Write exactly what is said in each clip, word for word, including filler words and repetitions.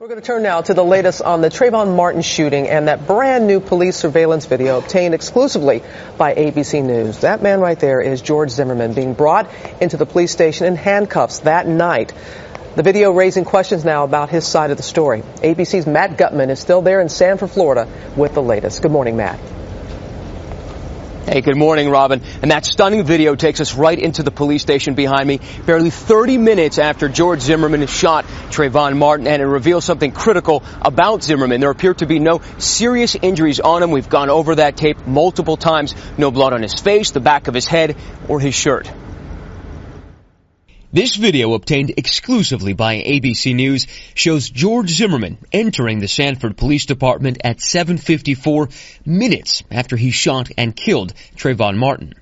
We're going to turn now to the latest on the Trayvon Martin shooting and that brand new police surveillance video obtained exclusively by A B C News. That man right there is George Zimmerman, being brought into the police station in handcuffs that night. The video raising questions now about his side of the story. A B C's Matt Gutman is still there in Sanford, Florida with the latest. Good morning, Matt. Hey, good morning, Robin. And that stunning video takes us right into the police station behind me, barely thirty minutes after George Zimmerman shot Trayvon Martin, and it reveals something critical about Zimmerman. There appear to be no serious injuries on him. We've gone over that tape multiple times. No blood on his face, the back of his head, or his shirt. This video, obtained exclusively by A B C News, shows George Zimmerman entering the Sanford Police Department at seven fifty-four, minutes after he shot and killed Trayvon Martin.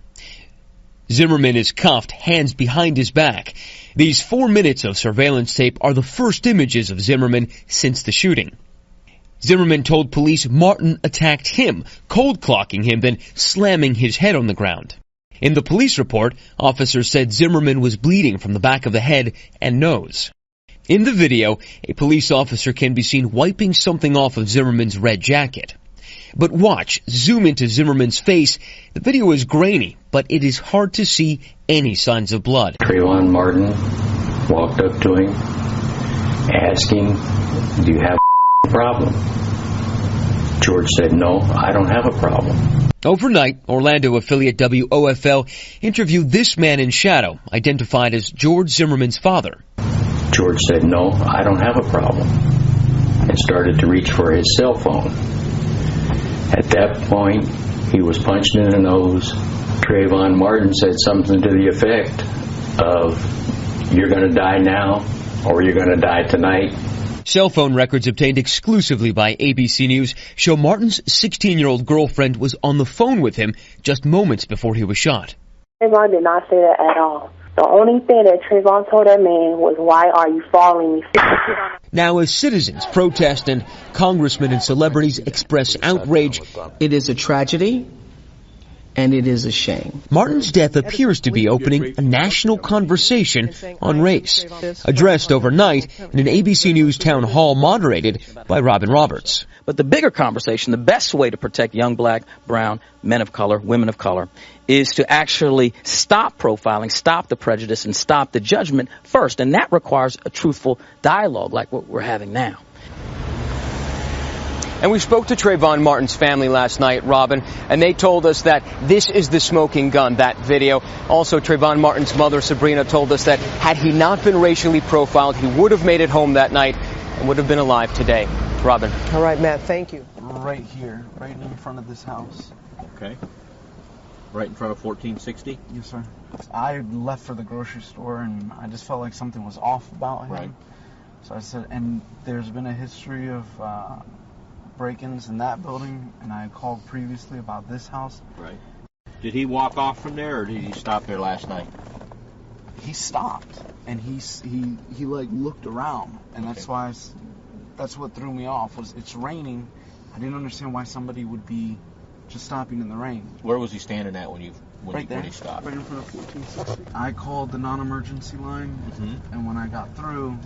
Zimmerman is cuffed, hands behind his back. These four minutes of surveillance tape are the first images of Zimmerman since the shooting. Zimmerman told police Martin attacked him, cold-clocking him, then slamming his head on the ground. In the police report, officers said Zimmerman was bleeding from the back of the head and nose. In the video, a police officer can be seen wiping something off of Zimmerman's red jacket. But watch, zoom into Zimmerman's face. The video is grainy, but it is hard to see any signs of blood. Trayvon Martin walked up to him, asking, "Do you have a problem?" George said, "No, I don't have a problem." Overnight, Orlando affiliate W O F L interviewed this man in shadow, identified as George Zimmerman's father. George said, "No, I don't have a problem," and started to reach for his cell phone. At that point, he was punched in the nose. Trayvon Martin said something to the effect of, "You're going to die now, or you're going to die tonight." Cell phone records obtained exclusively by A B C News show Martin's sixteen-year-old girlfriend was on the phone with him just moments before he was shot. Trayvon did not say that at all. The only thing that Trayvon told that man was, "Why are you following me?" Now, as citizens protest and congressmen and celebrities express outrage, it is a tragedy. And it is a shame. Martin's death appears to be opening a national conversation on race, addressed overnight in an A B C News town hall moderated by Robin Roberts. But the bigger conversation, the best way to protect young black, brown, men of color, women of color, is to actually stop profiling, stop the prejudice, and stop the judgment first. And that requires a truthful dialogue like what we're having now. And we spoke to Trayvon Martin's family last night, Robin, and they told us that this is the smoking gun, that video. Also, Trayvon Martin's mother, Sabrina, told us that had he not been racially profiled, he would have made it home that night and would have been alive today. Robin. All right, Matt, thank you. Right here, right in front of this house. Okay. Right in front of fourteen sixty? Yes, sir. I left for the grocery store, and I just felt like something was off about him. Right. So I said, and there's been a history of... Uh, break-ins in that building, and I called previously about this house. Right. Did he walk off from there, or did he stop there last night? He stopped, and he he he like looked around, and okay. that's why I, that's what threw me off. Was it's raining? I didn't understand why somebody would be just stopping in the rain. Where was he standing at when you when, right he, there, when he stopped? Right in front of fourteen sixty. I called the non-emergency line, mm-hmm. and when I got through,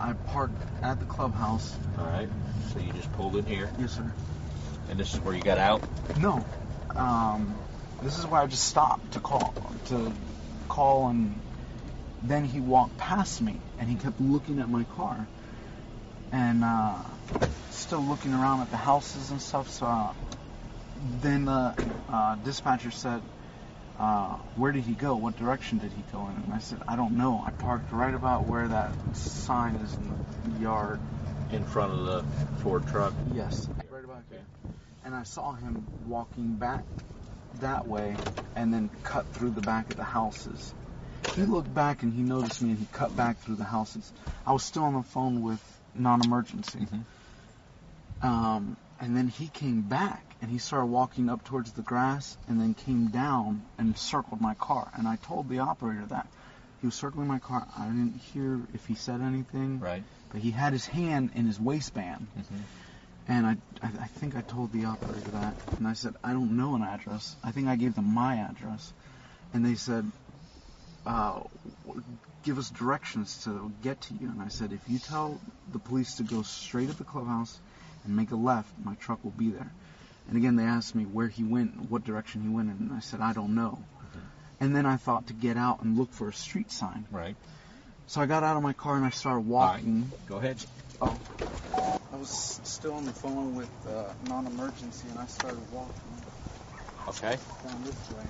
I parked at the clubhouse. All right. So you just pulled in here? Yes, sir. And this is where you got out? No. Um, this is where I just stopped to call, to call, and then he walked past me, and he kept looking at my car, and uh, still looking around at the houses and stuff. So uh, then the uh, dispatcher said, Uh, where did he go? What direction did he go in? And I said, I don't know. I parked right about where that sign is in the yard. In front of the Ford truck? Yes. Right about here. And I saw him walking back that way and then cut through the back of the houses. He looked back and he noticed me, and he cut back through the houses. I was still on the phone with non-emergency. Mm-hmm. Um, and then he came back, and he started walking up towards the grass and then came down and circled my car. And I told the operator that. He was circling my car. I didn't hear if he said anything. Right. But he had his hand in his waistband. Mm-hmm. And I, I, I think I told the operator that. And I said, I don't know an address. I think I gave them my address. And they said, Uh, give us directions to get to you. And I said, if you tell the police to go straight at the clubhouse and make a left, my truck will be there. And again, they asked me where he went, what direction he went in, and I said, I don't know. Okay. And then I thought to get out and look for a street sign. Right. So I got out of my car and I started walking. Right. Go ahead. Oh. I was still on the phone with uh, non-emergency, and I started walking. Okay. Down this way.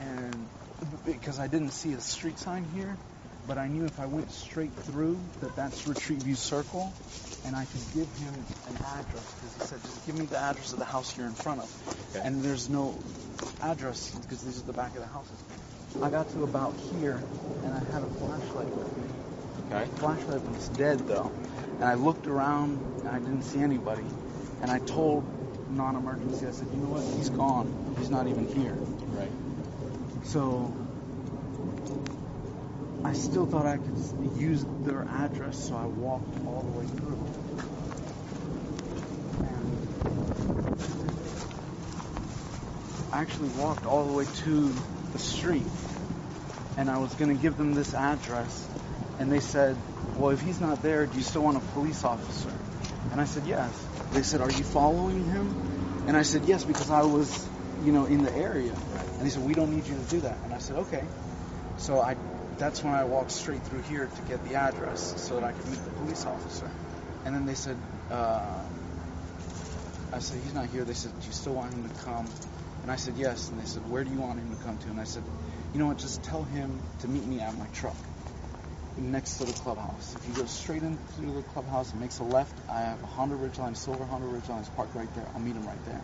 And because I didn't see a street sign here, but I knew if I went straight through that that's Retreat View Circle, and I could give him an address, because he said, just give me the address of the house you're in front of. Okay. And there's no address, because these are the back of the houses. I got to about here, and I had a flashlight with me. Okay. The flashlight was dead, though. And I looked around, and I didn't see anybody. And I told non-emergency, I said, you know what, he's gone. He's not even here. Right. So I still thought I could use their address, so I walked all the way through. And I actually walked all the way to the street, and I was going to give them this address, and they said, well, if he's not there, do you still want a police officer? And I said, yes. They said, are you following him? And I said, yes, because I was, you know, in the area. And he said, we don't need you to do that. And I said, okay. So I, that's when I walked straight through here to get the address so that I could meet the police officer. And then they said, uh, I said, he's not here. They said, do you still want him to come? And I said, yes. And they said, where do you want him to come to? And I said, you know what, just tell him to meet me at my truck next to the clubhouse. If you go straight in through the clubhouse and makes a left, I have a Honda Ridgeline, silver Honda Ridgeline, is parked right there. I'll meet him right there.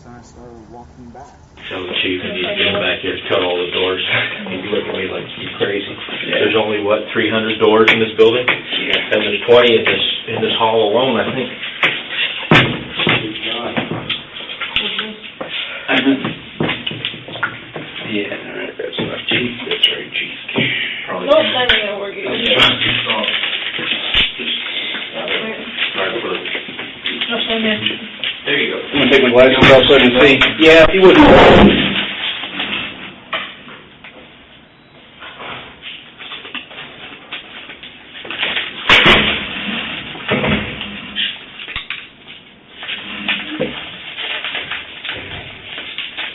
And I started walking back. Some of the chief and these people back here cut all the doors. You look at me like you're crazy. Yeah. There's only, what, three hundred doors in this building? Yeah. And there's twenty in this, in this hall alone, I think. Good God. Yeah, all right, that's not cheap. That's very cheap. Probably. No, I don't know. We're getting it. All right. There you go. You want to take my glasses off so I can see? Yeah, if you would.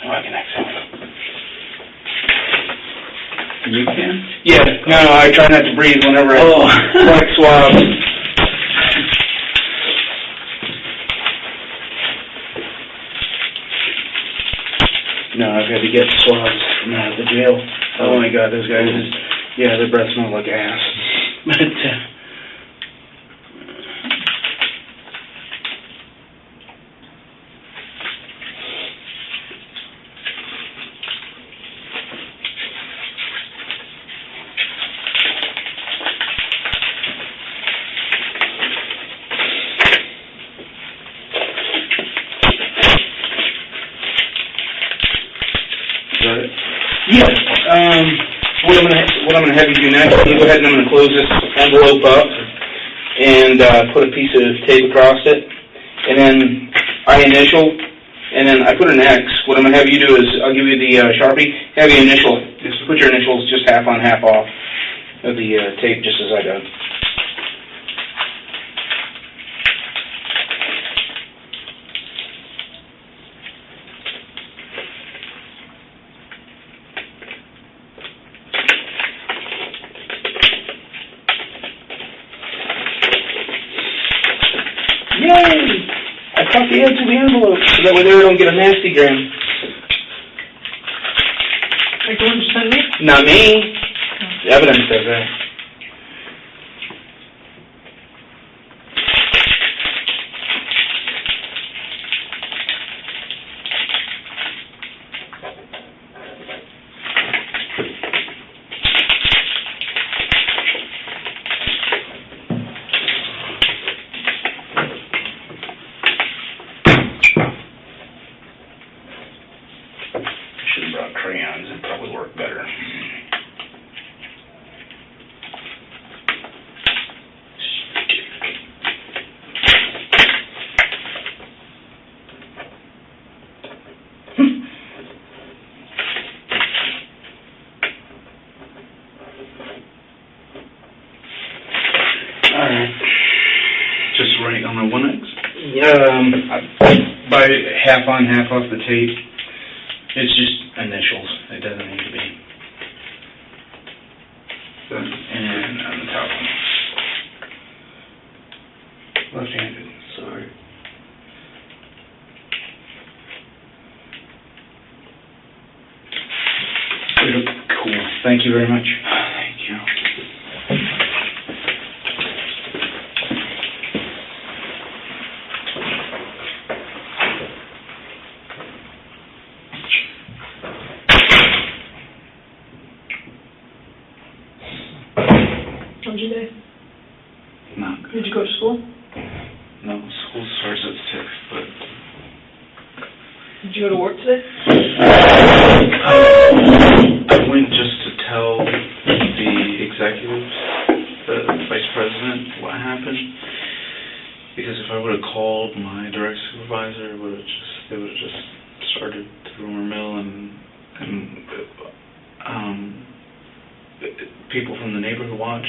Oh, I can exhale. You can? Yeah. No, no, I try not to breathe whenever I oh. Like swab. To get swabs from out of the jail. Oh my God, those guys, is, yeah, their breath smells like ass. But, uh, and I'm going to close this envelope up and uh, put a piece of tape across it, and then I initial, and then I put an X. What I'm going to have you do is, I'll give you the uh, Sharpie, have you initial, just put your initials just half on, half off of the uh, tape, just as I done. That way they don't get a nasty gram. Like the one you sent me? Not me. The evidence says that. on a one X? Um, by half on, half off the tape. It's just initials. It doesn't need to be. And on the top one. Left-handed. Sorry. Cool. Thank you very much. Thank you. What did you do? Not good. Did you go to school? No, school starts at six, but... Did you go to work today? I went just to tell the executives, the vice president, what happened. Because if I would have called my direct supervisor, it would have just, they would have just started the rumor mill, and, and um, people from the neighborhood watch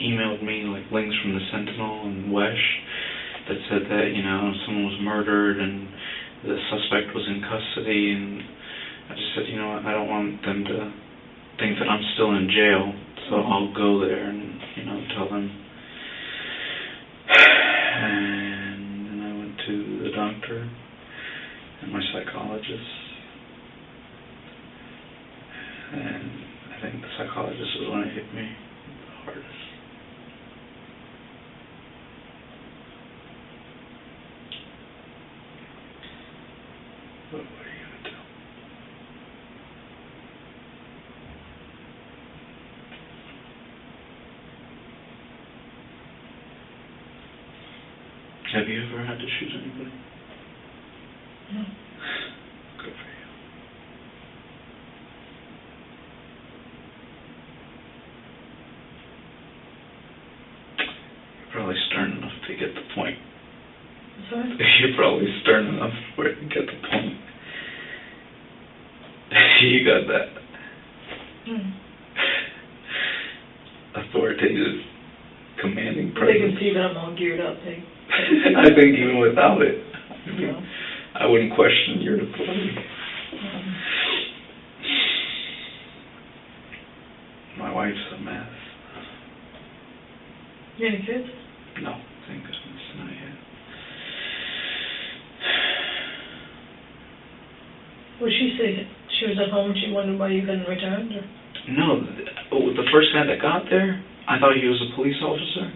emailed me like links from the Sentinel and Wesh that said that, you know, someone was murdered and the suspect was in custody, and I just said, you know what, I don't want them to think that I'm still in jail, so mm-hmm. I'll go there and, you know, tell them. And then I went to the doctor and my psychologist, and I think the psychologist was when it hit me the hardest. Have you ever had to shoot anybody? No. Good for you. You're probably stern enough to get the point. Sorry? You're probably stern enough for it to get the point. You got that. Mm. Authoritative, commanding presence. They can see that I'm all geared up, hey? I think even without it, yeah. I wouldn't question your deployment. Um. My wife's a mess. You any kids? No, thank goodness, not yet. Well, she said she was at home and she wondered why you couldn't return? Or? No, the first guy that got there, I thought he was a police officer.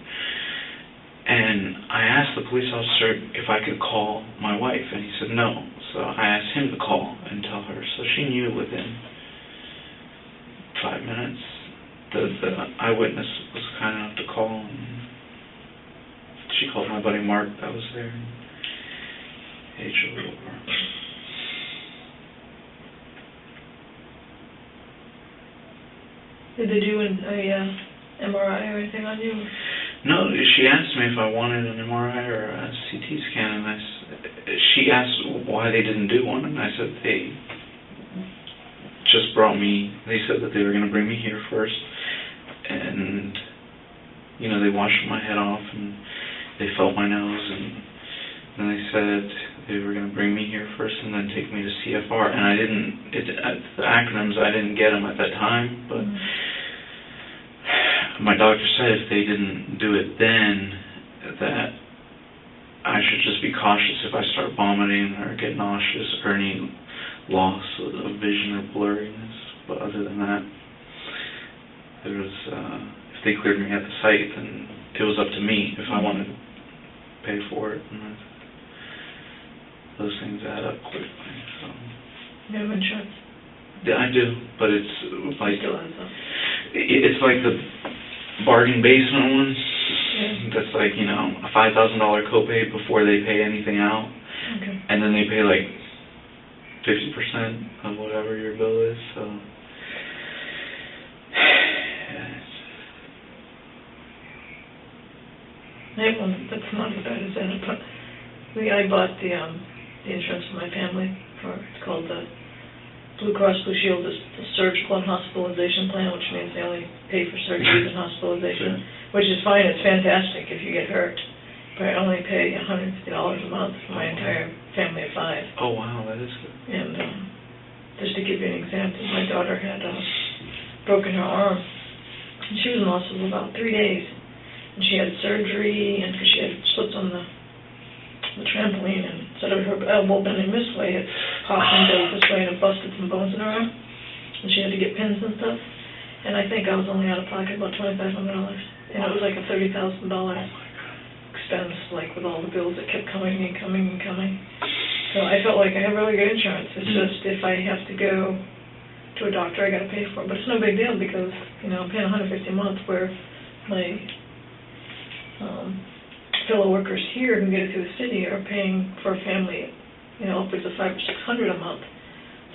And I asked the police officer if I could call my wife, and he said no. So I asked him to call and tell her. So she knew within five minutes that the eyewitness was kind enough to call. And she called my buddy Mark that was there. He drove over. Did they do an a, uh, M R I or anything on you? No, she asked me if I wanted an M R I or a C T scan, and I, she asked why they didn't do one, and I said they just brought me, they said that they were going to bring me here first, and, you know, they washed my head off, and they felt my nose, and then they said they were going to bring me here first and then take me to C F R, and I didn't, it, the acronyms, I didn't get them at that time, but... Mm-hmm. My doctor said if they didn't do it then, that I should just be cautious if I start vomiting or get nauseous or any loss of vision or blurriness. But other than that, there was, uh, if they cleared me at the site, then it was up to me if I wanted to pay for it. And those things add up quickly. So. You have insurance? Yeah, I do, but it's like it's like the bargain basement ones. Yeah. That's like, you know, a five thousand dollar copay before they pay anything out, okay. And then they pay like fifty percent of whatever your bill is. So yeah, well, that's not as bad as that. But we, I bought the um, the insurance for my family for it's called the Blue Cross Blue Shield is the surgical and hospitalization plan, which means they only pay for surgeries and hospitalization, sure. Which is fine. It's fantastic if you get hurt. I only pay hundreds of dollars a month for my entire family of five. Oh, wow, that is good. And um, just to give you an example, my daughter had uh, broken her arm. And she was in hospital about three days. And she had surgery, and because she had slipped on the, the trampoline, and instead of her elbow bending this way, it popped and bent this way, and it busted some bones in her arm. And she had to get pins and stuff. And I think I was only out of pocket about twenty-five hundred dollars. And it was like a thirty thousand dollars expense, like with all the bills that kept coming and coming and coming. So I felt like I had really good insurance. It's mm-hmm. just if I have to go to a doctor, I got to pay for it. But it's no big deal because, you know, I'm paying one hundred fifty dollars a month where my um, fellow workers here who get it through the city are paying for a family, you know, upwards of five hundred or six hundred dollars a month.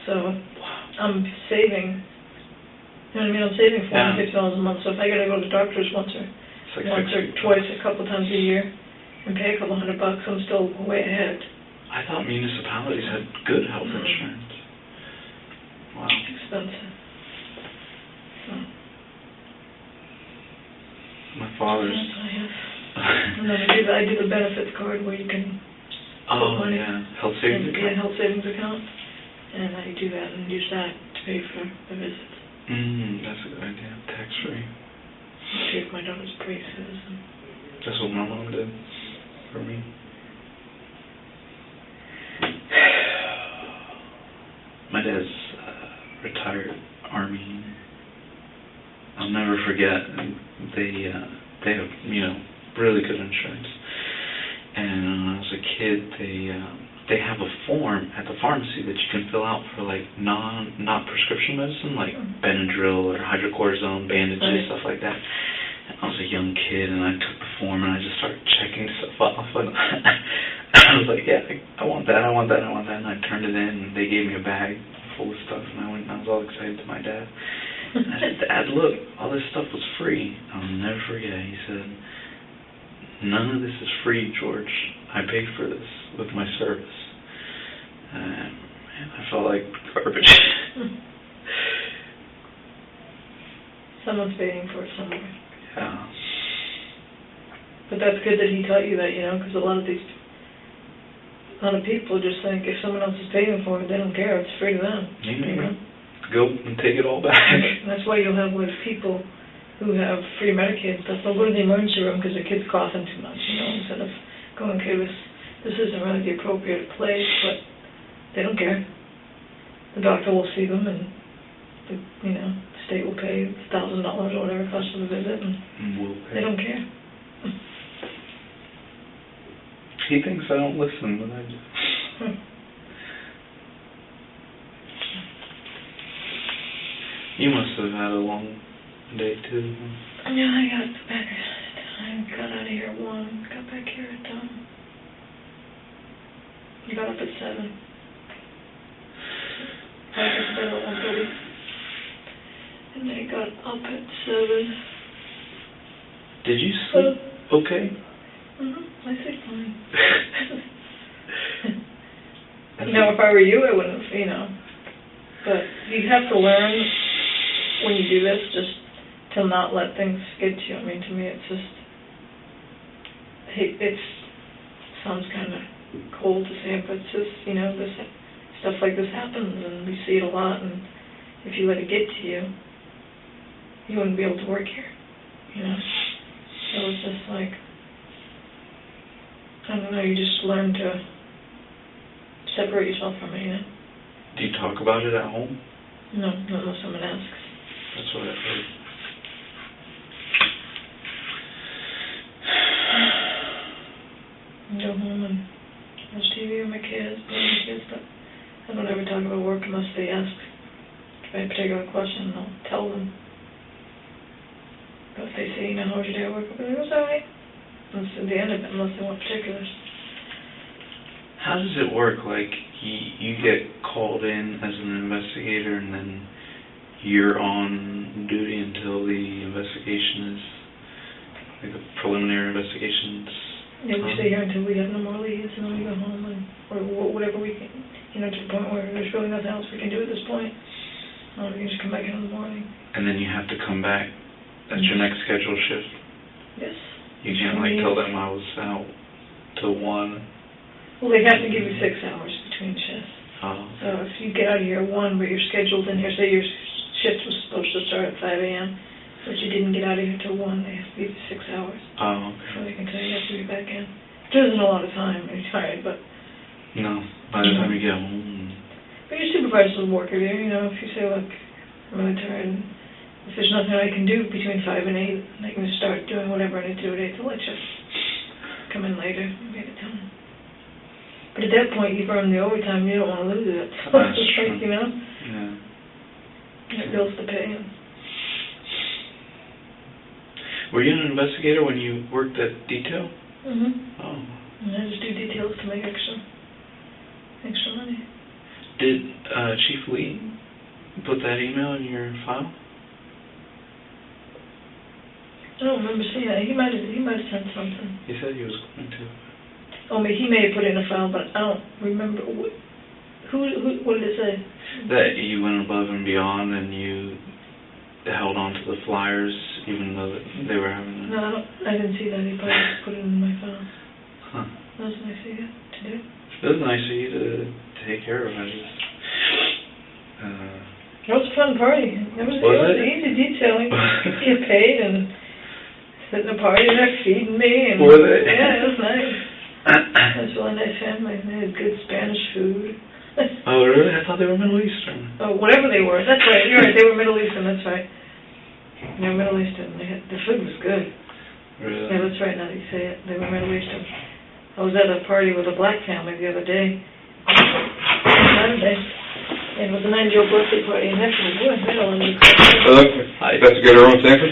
So I'm saving, you know what I mean? I'm saving four hundred fifty dollars yeah. a month. So if I got to go to the doctors once or, like once or twice, a couple times a year, and pay a couple hundred bucks, I'm still way ahead. I thought municipalities had good health mm-hmm. insurance. Wow. It's expensive. So. My father's... Yes, I have. And then I do, the, I do the benefits card where you can... Oh, money. Yeah. Health savings and, account. Yeah, health savings account. And I do that and use that to pay for the visits. Mm, that's a good idea. Tax-free. I take my daughter's braces. That's what my mom did for me. My dad's uh, retired Army. I'll never forget. They uh, they have, you know, really good insurance. And when I was a kid, they uh, they have a form at the pharmacy that you can fill out for like non not prescription medicine, like Benadryl or hydrocortisone, bandages, okay. stuff like that. And I was a young kid, and I took the form and I just started checking stuff off. And I was like, yeah, I want that, I want that, I want that, and I turned it in, and they gave me a bag full of stuff, and I went, and I was all excited to my dad. And I said, Dad, look, all this stuff was free. I'll never forget. He said, none of this is free, George. I paid for this with my service. And man, I felt like garbage. Someone's paying for it somewhere. Yeah. But that's good that he taught you that, you know, because a lot of these A lot of people just think if someone else is paying for it, they don't care. It's free to them. Mm-hmm. You know? Go and take it all back. And that's why you'll have with people who have free Medicaid and stuff. They'll go to the emergency room because their kid's coughing too much, you know, instead of going, okay, this, this isn't really the appropriate place, but they don't care. The doctor will see them, and the, you know, the state will pay a thousand dollars or whatever cost for the visit, and we'll pay. They don't care. He thinks I don't listen, but I do. Hmm. You must have had a long day, too. Yeah, I got back. I got out of here at one, got back here at, um, got up at seven. I was in bed at one thirty. And then I got up at seven. Did you sleep uh, okay? Mm-hmm. I sleep fine. You know, if I were you, I wouldn't, you know. But you have to learn when you do this just to not let things get to you. I mean, to me, it's just, it sounds kind of cold to say, but it's just, you know, this stuff like this happens, and we see it a lot, and if you let it get to you, you wouldn't be able to work here, you know. So it's just like, I don't know, you just learn to separate yourself from it, you know? Do you talk about it at home? No, not unless someone asks. That's what I heard. I go home and watch T V with my kids, play with my kids, but I don't ever talk about work unless they ask a particular question, and I'll tell them. But if they say, you know, how was your day at work? I'll be like, it was all right. That's at the end of it, unless they want particulars. How does it work? Like, you, you get called in as an investigator, and then you're on duty until the investigation is, like, the preliminary investigation's Yeah, we um, stay here until we have no more leads, and then we go home, and, or whatever we can, you know, to the point where there's really nothing else we can do at this point. Um, we can just come back in in the morning. And then you have to come back at mm-hmm. your next scheduled shift? Yes. You can't, like, tell them I was out to one? Well, they have to give you six hours between shifts. Uh-huh. So if you get out of here at one, but you're scheduled in here, say your shift was supposed to start at five a m, but you didn't get out of here till one, they have to give you six hours. Oh, okay. So they can tell you have to be back in. It isn't a lot of time. You're tired, but... No, by the time you get home... But your supervisor will work with you. You know, if you say, look, I'm really tired, and if there's nothing I can do between five and eight, I can start doing whatever I need to do at eight, so let's just come in later and get it done. But at that point, you've earned the overtime. You don't want to lose it. So that's just like, you know? Yeah. It builds the pay. Were you an investigator when you worked at detail? Mm-hmm. Oh. And I just do details to make extra, extra money. Did uh, Chief Lee put that email in your file? I don't remember seeing that. He might have. He might have sent something. He said he was going to. Oh, I mean, he may have put it in a file, but I don't remember. What, who, who, what did it say? That you went above and beyond and you held on to the flyers even though they were having... No, I, don't, I didn't see that. He probably just put it in my file. Huh. That was nice of you to do. It was nice of you to take care of it. Uh, it was a fun party. It was, was, it was it? Easy detailing. You get paid and sit in a party and they're feeding me. And, was it? Yeah, it was nice. It was really nice family. They had good Spanish food. Oh, really? I thought they were Middle Eastern. Oh, whatever they were. That's right. You're right. They were Middle Eastern. That's right. They were Middle Eastern. They had, the food was good. Really? Yeah, that's right. Now that you say it, they were Middle Eastern. I was at a party with a black family the other day, Saturday, and it was a nine-year-old birthday party, and that's what we were in Maryland. Hello. Hi. That's a good Earl Sanford.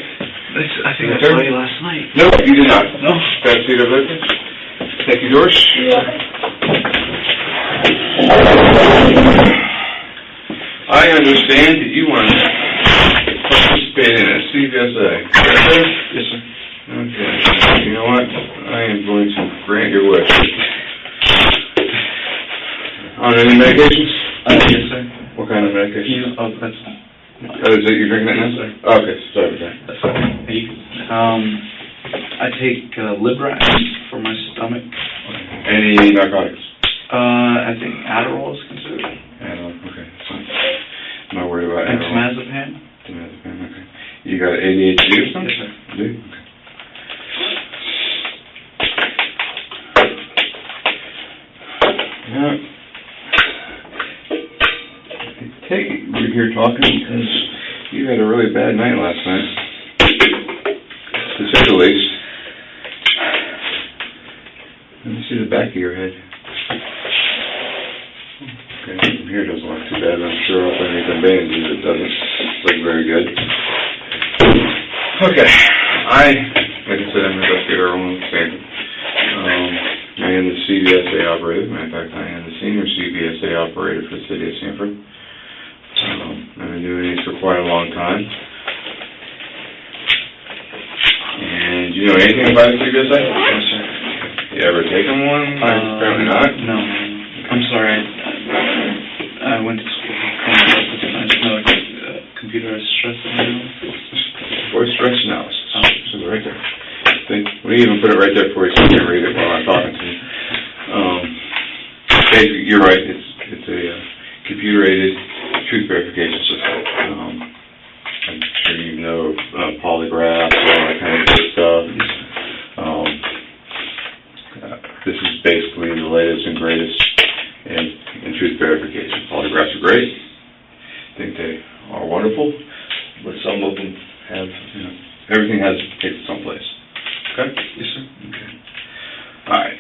I think I saw you last night. No, you did not. No. That's Peter Bergen. Thank you, George. Yeah. I understand that you want to participate in a C V S A. Yes, sir. Okay. You know what? I am going to grant your wish. On any medications? Uh, yes, sir. What kind of medication? Oh, that's... Oh, is it you're drinking that now? Yes, sir. Oh, okay, sorry about that. That's okay. Um, I take uh, Librax for my stomach. Any narcotics? Uh, I think Adderall is considered. Adderall, okay. Fine. I'm not worried about Adderall. And Temazepam? Temazepam, okay. You got A D H D or something? Yes, sir. Do you? Okay. Now, I take it you're here talking because you had a really bad night last night, to say the least. Let me see the back of your head. Okay, here doesn't look too bad. I'm sure if I need the bandages, it doesn't look very good. Okay, I, like I said, I'm an investigator on the standard. Um, I am the C V S A operator. As a matter of fact, I am the senior C V S A operator for the city of Sanford. Um, I've been doing these for quite a long time. And do you know anything about the C V S A? No, sir. You ever taken one? Uh, Apparently not. No. I'm sorry. I, I, I went to school for I just know uh, computer stress analysis. Voice stress analysis. Oh. This is right there. They, we even put it right there for you so you can read it while I'm talking to you. Um, basically, you're right. It's it's a uh, computer-aided truth verification system. Um, I'm sure you know uh, polygraphs and all that kind of good stuff. Um, This is basically the latest and greatest in, in truth verification. Polygraphs are great. I think they are wonderful, but some of them have, you know, everything has to take it someplace. Okay? Yes, sir. Okay. All right.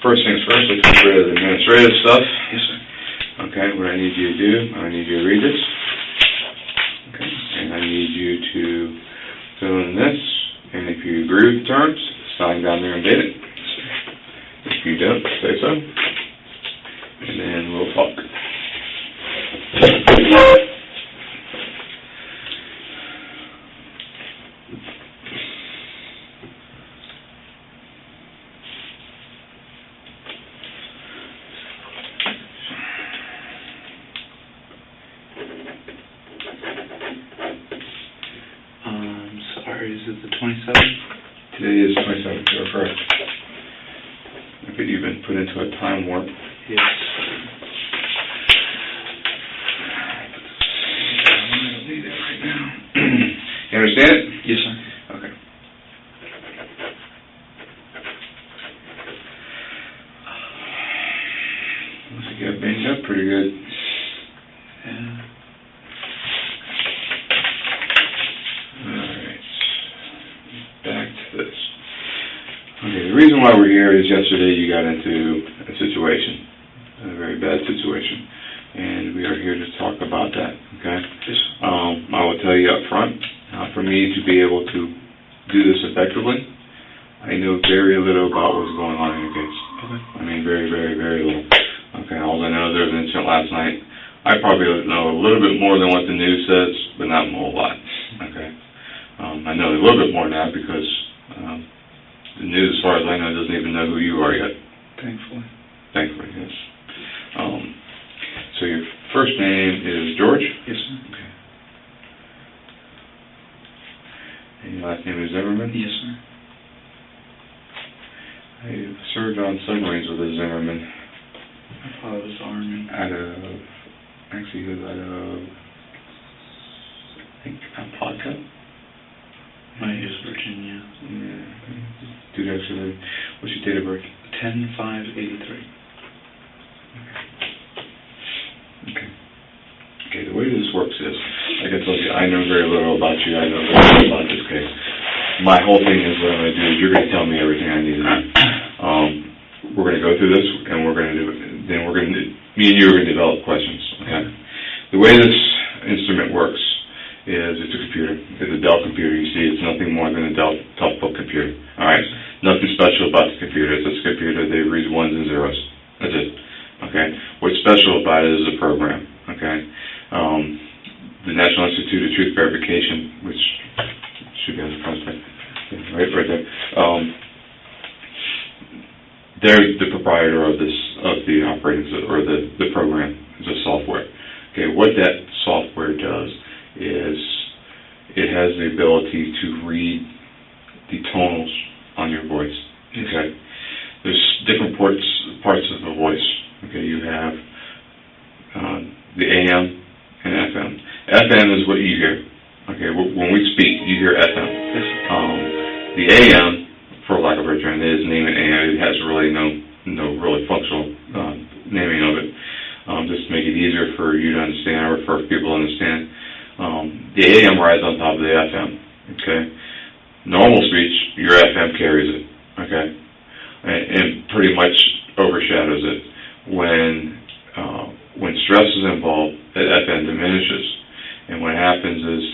First things first, let's get rid of the administrative stuff. Yes, sir. Okay, what I need you to do, I need you to read this. Okay, and I need you to fill in this, and if you agree with the terms, sign down there and date it. If you don't, say so, and then we'll talk. Um, sorry, is it the twenty-seventh? Today is the twenty-seventh, you're correct. could you have been put into a time warp? Yes. I'm going to need it right now. You understand it? Yes, sir. Okay. Looks like you got banged up pretty good. Yeah. The reason why we're here is yesterday you got into a situation, a very bad situation, and we are here to talk about that, okay? Um, I will tell you up front, uh, for me to be able to do this effectively, I know very little about what was going on in your case. Okay. I mean, very, very, very little. Okay, all I know, there was an incident last night. I probably know a little bit more than what the news says, but not a whole lot, okay? Um, I know a little bit more now because... Um, the news, as far as I know, doesn't even know who you are yet. Thankfully. Thankfully, yes. Um, so your first name is George? Yes, sir. Okay. And your last name is Zimmerman? Yes, sir. I served on submarines with a Zimmerman. My father was Army. Out of, actually he was out of, I think, Apopka? Mine is Virginia. Yeah. Dude, actually, what's your date of birth? ten five eighty-three. Okay. Okay. Okay, the way this works is, like I told you, I know very little about you, I know very little about this case. My whole thing is what I'm going to do is you're going to tell me everything I need to know. Um, we're going to go through this, and we're going to do it, then we're going to, me and you are going to develop questions, okay? The way this instrument works is it's a computer. It's a Dell computer. You see, it's nothing more than a Dell Toughbook computer. All right? Nothing special about the computer. It's a computer. They read ones and zeros. That's it. Okay? What's special about it is the program. Okay? Um, the National Institute of Truth Verification, which should be on the front side. Right, right there. Um, they're the proprietor of this, of the operating, or the, the program. It's a software. Okay? What that software does is it has the ability to read the tonals on your voice, okay? There's different parts, parts of the voice, okay? You have uh, the A M and F M. F M is what you hear, okay? When we speak, you hear F M. Um, the A M, for lack of a better term, it is named A M. It has really no, no really functional uh, naming of it. Um, just to make it easier for you to understand or for people to understand. Um, the A M rides on top of the F M, okay? Normal speech, your F M carries it, okay? And, and pretty much overshadows it. When uh, when stress is involved, that F M diminishes. And what happens is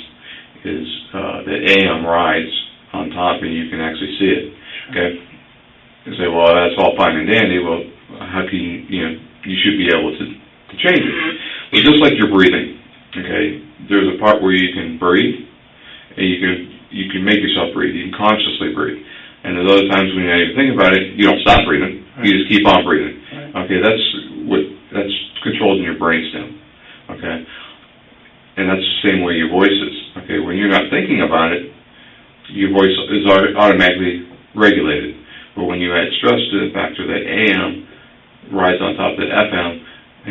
is uh, that A M rides on top and you can actually see it, okay? You say, well, that's all fine and dandy. Well, how can you, you know, you should be able to, to change it. Well, just like your breathing, okay? There's a part where you can breathe, and you can you can make yourself breathe. You can consciously breathe. And there's other times when you're not even thinking about it, you don't stop breathing. Right. You just keep on breathing. Right. Okay, that's what that's controlled in your brainstem. Okay, and that's the same way your voice is. Okay, when you're not thinking about it, your voice is automatically regulated. But when you add stress to the factor, that A M rides on top of the F M,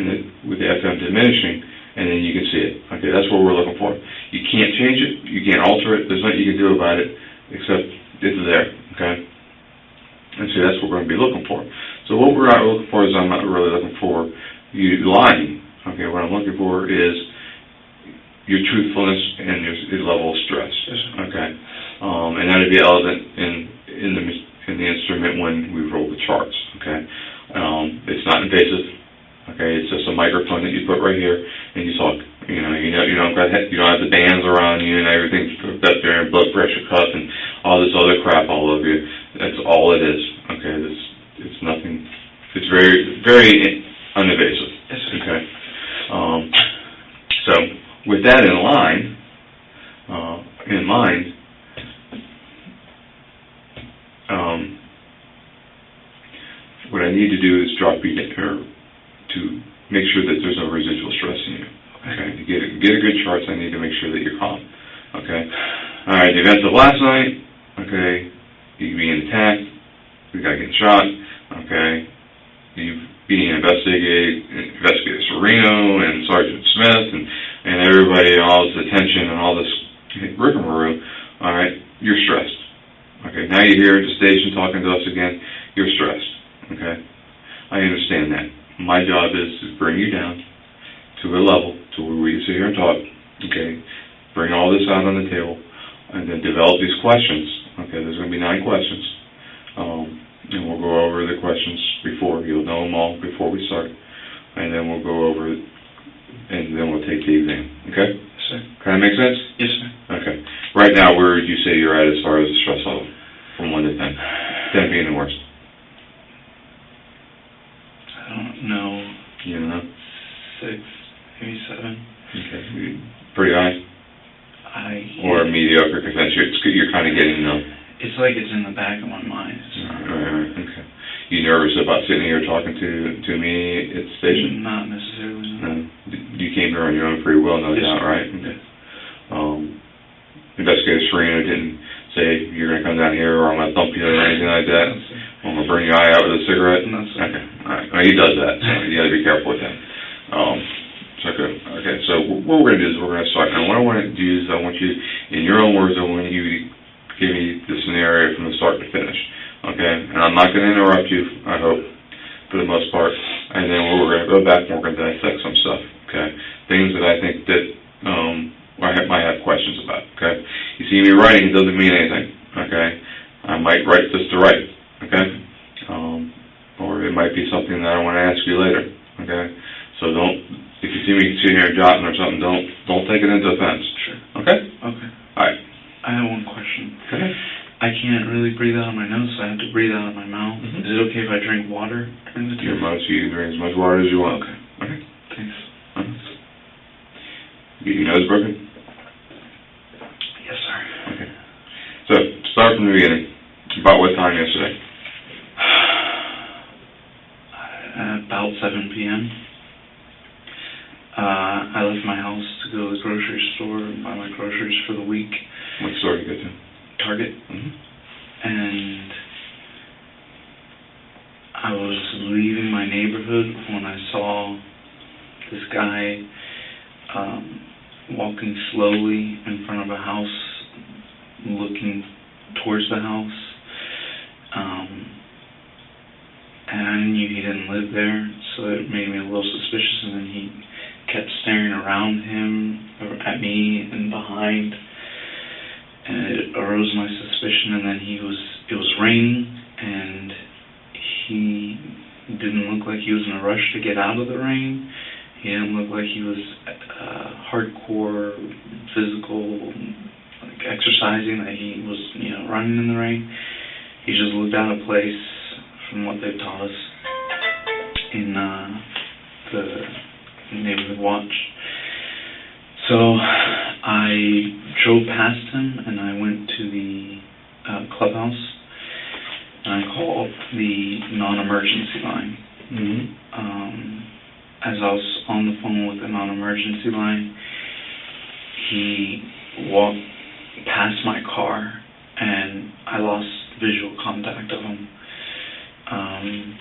and it, with the F M diminishing. And then you can see it. Okay, that's what we're looking for. You can't change it. You can't alter it. There's nothing you can do about it except it's there, okay? And so that's what we're going to be looking for. So what we're not looking for is I'm not really looking for you lying. Okay, what I'm looking for is your truthfulness and your level of stress, okay? Um, and that would be evident in, in, the, in the instrument when we roll the charts, okay? Um, it's not invasive. Okay, it's just a microphone that you put right here, and you talk. You know, you know, you don't got, you don't have the bands around you and everything hooked up there, and blood pressure cuff, and all this other crap all over you. That's all it is. Okay, it's it's nothing. It's very very uninvasive. Okay. Um, so with that in line, uh, in mind, um, what I need to do is drop you down. To make sure that there's no residual stress in you. Okay, to get a, get a good chart, I need to make sure that you're calm. Okay, all right, the events of last night, okay, you being attacked, the guy getting shot, okay? You've being investigated, investigator Serino and Sergeant Smith and, and everybody, all this attention and all this rigmarole, all right, you're stressed. Okay, now you're here at the station talking to us again, you're stressed, okay? I understand that. My job is to bring you down to a level to where we sit here and talk, okay? Bring all this out on the table and then develop these questions. Okay, there's going to be nine questions. Um, and we'll go over the questions before. You'll know them all before we start. And then we'll go over it, and then we'll take the exam. Okay? Yes, sir. Kind of make sense? Yes, sir. Okay. Right now, where would you say you're at as far as the stress level from one to ten? ten being the worst. I don't know. You don't know? six, maybe seven. Okay. Pretty high? I, or mediocre, because that's your, you're kind of getting them. It's like it's in the back of my mind. So. All right, all right, okay. You nervous about sitting here talking to to me at the station? Not necessarily. No. You came here on your own free will, no yes, doubt, right? Yes. Um, Investigator Serena didn't say you're going to come down here or I'm going to thump you or anything like that. No, I'm going to burn your eye out with a cigarette. No, sir. Okay, all right. Well, he does that, so you got to be careful with that. Um, Okay. okay, so what we're going to do is we're going to start. And what I want to do is I want you, in your own words, I want you to give me the scenario from the start to finish. Okay? And I'm not going to interrupt you, I hope, for the most part. And then we're going to go back and we're going to dissect some stuff. Okay? Things that I think that um, I have, might have questions about. Okay? You see me writing, it doesn't mean anything. Okay? I might write just to write. Okay? Um, or it might be something that I want to ask you later. Okay? So don't... If you see me sitting here jotting or something, don't don't take it into offense. Sure. Okay? Okay. All right. I have one question. Okay. I can't really breathe out of my nose, so I have to breathe out of my mouth. Mm-hmm. Is it okay if I drink water during the time? Most, you can drink as much water as you want. Okay. Okay. Thanks. Uh-huh. Get your nose broken? Yes, sir. Okay. So, start from the beginning. About what time yesterday? Uh, about seven p m Uh, I left my house to go to the grocery store and buy my groceries for the week. What store did you go to? Target. Mm-hmm. And I was leaving my neighborhood when I saw this guy um, walking slowly in front of a house, looking towards the house. Um, and I knew he didn't live there, so it made me a little suspicious, and then he kept staring around him, or at me, and behind, and it arose my suspicion, and then he was, it was raining, and he didn't look like he was in a rush to get out of the rain, he didn't look like he was uh, hardcore, physical, like exercising, that he was, you know, running in the rain, he just looked out of place, from what they've taught us, in uh, the neighborhood watch. So I drove past him and I went to the uh, clubhouse and I called the non-emergency line. Mm-hmm. Um, as I was on the phone with the non-emergency line, he walked past my car and I lost visual contact of him. Um,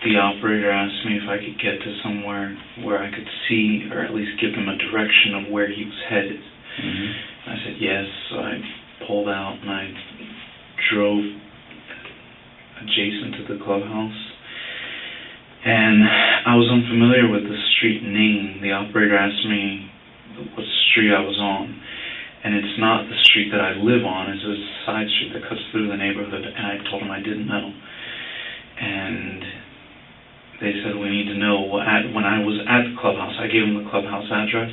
The operator asked me if I could get to somewhere where I could see or at least give him a direction of where he was headed. Mm-hmm. I said yes, so I pulled out and I drove adjacent to the clubhouse. And I was unfamiliar with the street name. The operator asked me what street I was on. And it's not the street that I live on, it's a side street that cuts through the neighborhood, and I told him I didn't know. And they said, we need to know. When I was at the clubhouse, I gave them the clubhouse address,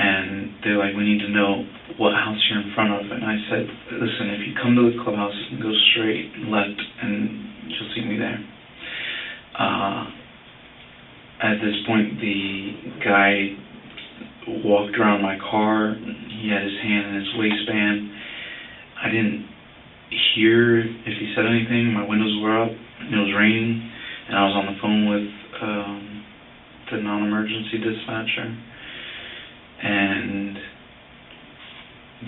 and they're like, we need to know what house you're in front of. And I said, listen, if you come to the clubhouse, you can go straight and left, and you'll see me there. Uh, at this point, the guy walked around my car. He had his hand in his waistband. I didn't hear if he said anything. My windows were up, and it was raining. And I was on the phone with um, the non-emergency dispatcher, and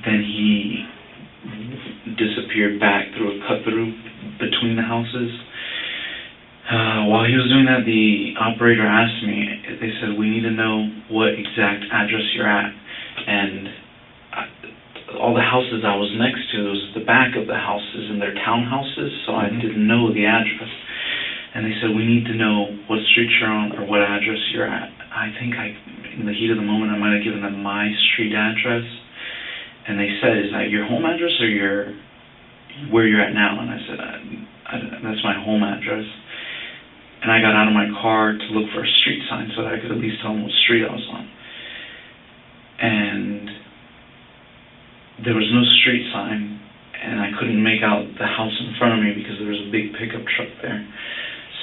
then he disappeared back through a cut-through between the houses. Uh, while he was doing that, the operator asked me, they said, we need to know what exact address you're at. And I, all the houses I was next to, it was the back of the houses and their townhouses, so mm-hmm. I didn't know the address. And they said, we need to know what street you're on or what address you're at. I think I, in the heat of the moment, I might have given them my street address. And they said, is that your home address or your where you're at now? And I said, I, I, that's my home address. And I got out of my car to look for a street sign so that I could at least tell them what street I was on. And there was no street sign, and I couldn't make out the house in front of me because there was a big pickup truck there.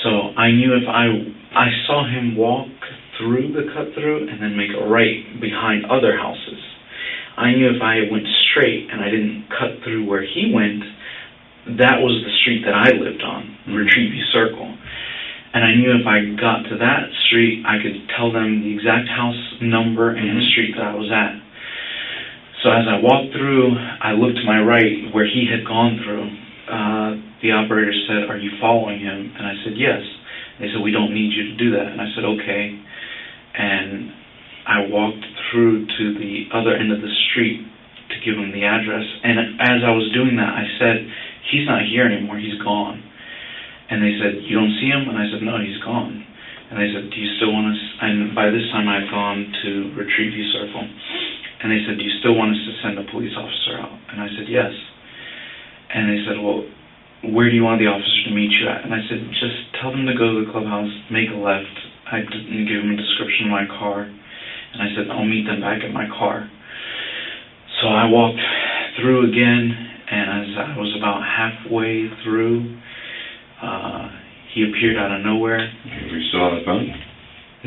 So I knew if I, I saw him walk through the cut-through and then make a right behind other houses. I knew if I went straight and I didn't cut through where he went, that was the street that I lived on, Retreat View Circle. And I knew if I got to that street, I could tell them the exact house number and the street that I was at. So as I walked through, I looked to my right where he had gone through. Uh, the operator said, are you following him? And I said, yes. They said, we don't need you to do that. And I said, okay. And I walked through to the other end of the street to give him the address. And as I was doing that, I said, he's not here anymore, he's gone. And they said, you don't see him? And I said, no, he's gone. And they said, do you still want us? And by this time, I had gone to Retreat View Circle. And they said, do you still want us to send a police officer out? And I said, yes. And they said, well, where do you want the officer to meet you at? And I said, just tell them to go to the clubhouse, make a left. I didn't give them a description of my car. And I said, I'll meet them back at my car. So I walked through again, and as I was about halfway through, Uh, he appeared out of nowhere. Were you still on the phone?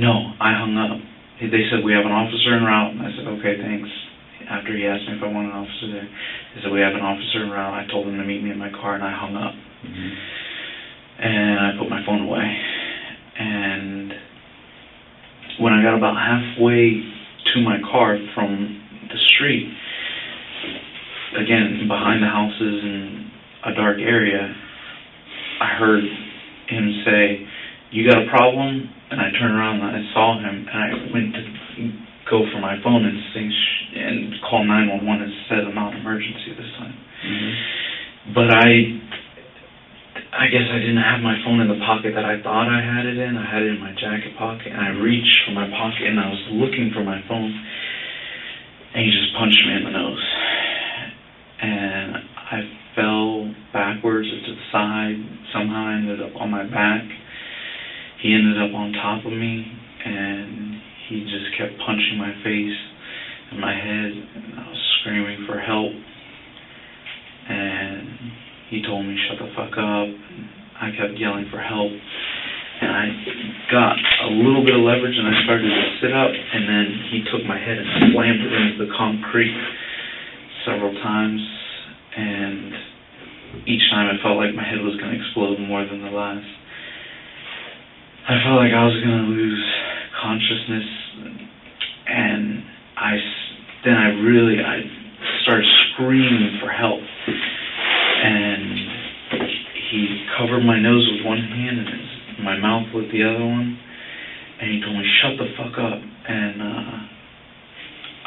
No, I hung up. They said, we have an officer en route. And I said, okay, thanks. After he asked me if I wanted an officer there, they said, we have an officer en route. I told them to meet me in my car, and I hung up. Mm-hmm. And I put my phone away. And when I got about halfway to my car from the street, again, behind the houses in a dark area, I heard him say, you got a problem? And I turned around and I saw him, and I went to go for my phone and sing sh- and call nine one one and said, I'm out of emergency this time. Mm-hmm. But I I guess I didn't have my phone in the pocket that I thought I had it in. I had it in my jacket pocket, and I reached for my pocket, and I was looking for my phone, and he just punched me in the nose. And I fell backwards or to the side. Somehow I ended up on my back. He ended up on top of me, and he just kept punching my face and my head, and I was screaming for help. And he told me, shut the fuck up. And I kept yelling for help. And I got a little bit of leverage, and I started to sit up, and then he took my head and slammed it into the concrete several times. And each time I felt like my head was going to explode more than the last. I felt like I was going to lose consciousness, and I, then I really, I started screaming for help. And he covered my nose with one hand and his, my mouth with the other one, and he told me, shut the fuck up. And uh,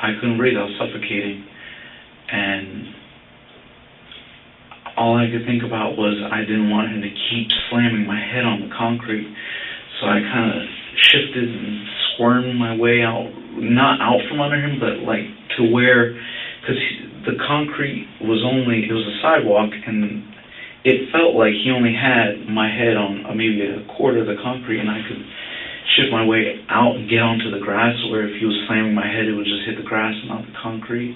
I couldn't breathe, I was suffocating. And all I could think about was I didn't want him to keep slamming my head on the concrete, so I kind of shifted and squirmed my way out, not out from under him, but like to where, because the concrete was only, it was a sidewalk, and it felt like he only had my head on uh, maybe a quarter of the concrete, and I could shift my way out and get onto the grass, where if he was slamming my head, it would just hit the grass and not the concrete.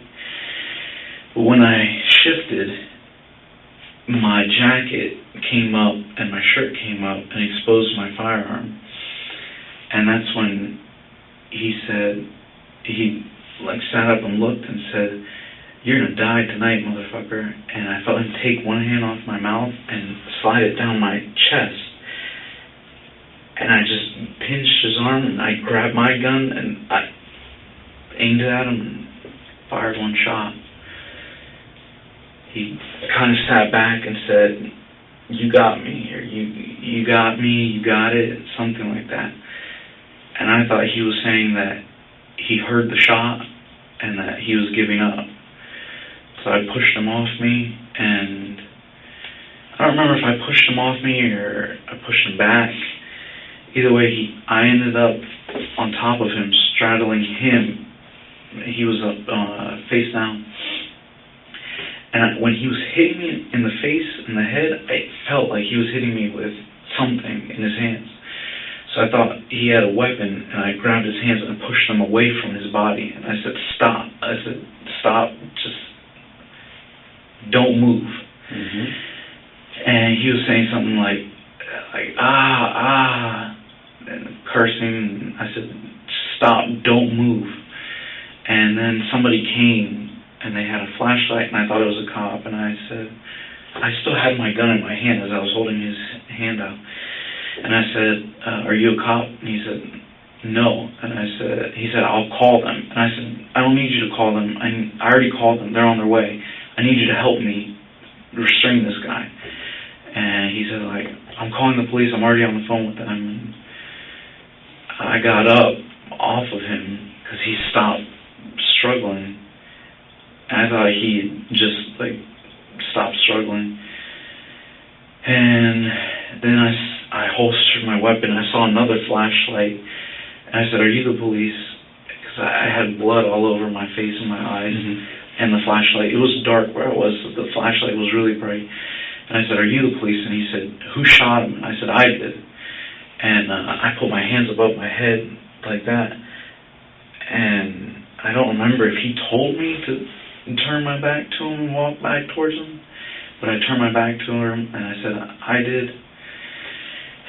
But when I shifted, my jacket came up and my shirt came up and exposed my firearm. And that's when he said, he like sat up and looked and said, you're gonna die tonight, motherfucker. And I felt him take one hand off my mouth and slide it down my chest. And I just pinched his arm, and I grabbed my gun and I aimed it at him and fired one shot. He kind of sat back and said, you got me, or you, you got me, you got it, something like that. And I thought he was saying that he heard the shot and that he was giving up. So I pushed him off me, and I don't remember if I pushed him off me or I pushed him back. Either way, he, I ended up on top of him, straddling him. He was up uh, face down. And when he was hitting me in the face and the head, it felt like he was hitting me with something in his hands. So I thought he had a weapon, and I grabbed his hands and pushed them away from his body. And I said, stop. I said, stop. Just don't move. Mm-hmm. And he was saying something like, like ah, ah, and cursing. I said, stop. Don't move. And then somebody came, and they had a flashlight, and I thought it was a cop, and I said, I still had my gun in my hand as I was holding his hand out, and I said, uh, are you a cop? And he said, no, and I said, he said, I'll call them, and I said, I don't need you to call them, I, I already called them, they're on their way, I need you to help me restrain this guy. And he said, like, I'm calling the police, I'm already on the phone with them. And I got up off of him, because he stopped struggling. I thought he just, like, stopped struggling. And then I, I holstered my weapon. I saw another flashlight. And I said, are you the police? Because I, I had blood all over my face and my eyes. Mm-hmm. And the flashlight, it was dark where I was. So the flashlight was really bright. And I said, are you the police? And he said, who shot him? And I said, I did. And uh, I put my hands above my head like that. And I don't remember if he told me to turn my back to him and walk back towards him, but I turned my back to him and I said, I did.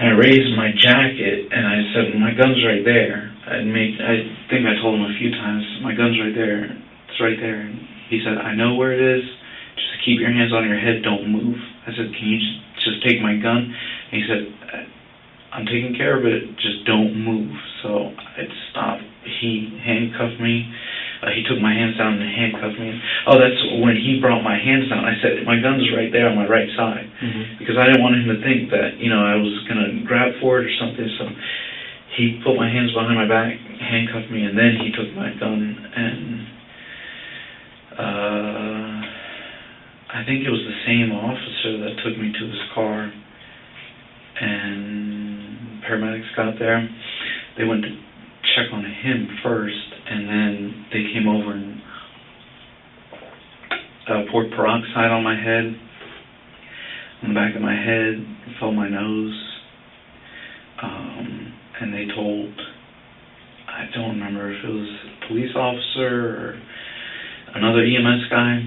And I raised my jacket and I said, my gun's right there. I made, I think I told him a few times, my gun's right there, it's right there. And he said, I know where it is, just keep your hands on your head, don't move. I said, can you just take my gun? And he said, I'm taking care of it, just don't move. So I stopped. He handcuffed me. Uh, he took my hands down and handcuffed me. Oh, that's when he brought my hands down. I said, my gun's right there on my right side. Mm-hmm. Because I didn't want him to think that, you know, I was going to grab for it or something. So he put my hands behind my back, handcuffed me, and then he took my gun. And uh, I think it was the same officer that took me to his car. And paramedics got there. They went to check on him first. And then they came over and uh, poured peroxide on my head, on the back of my head, felt my nose, um, and they told, I don't remember if it was a police officer or another E M S guy,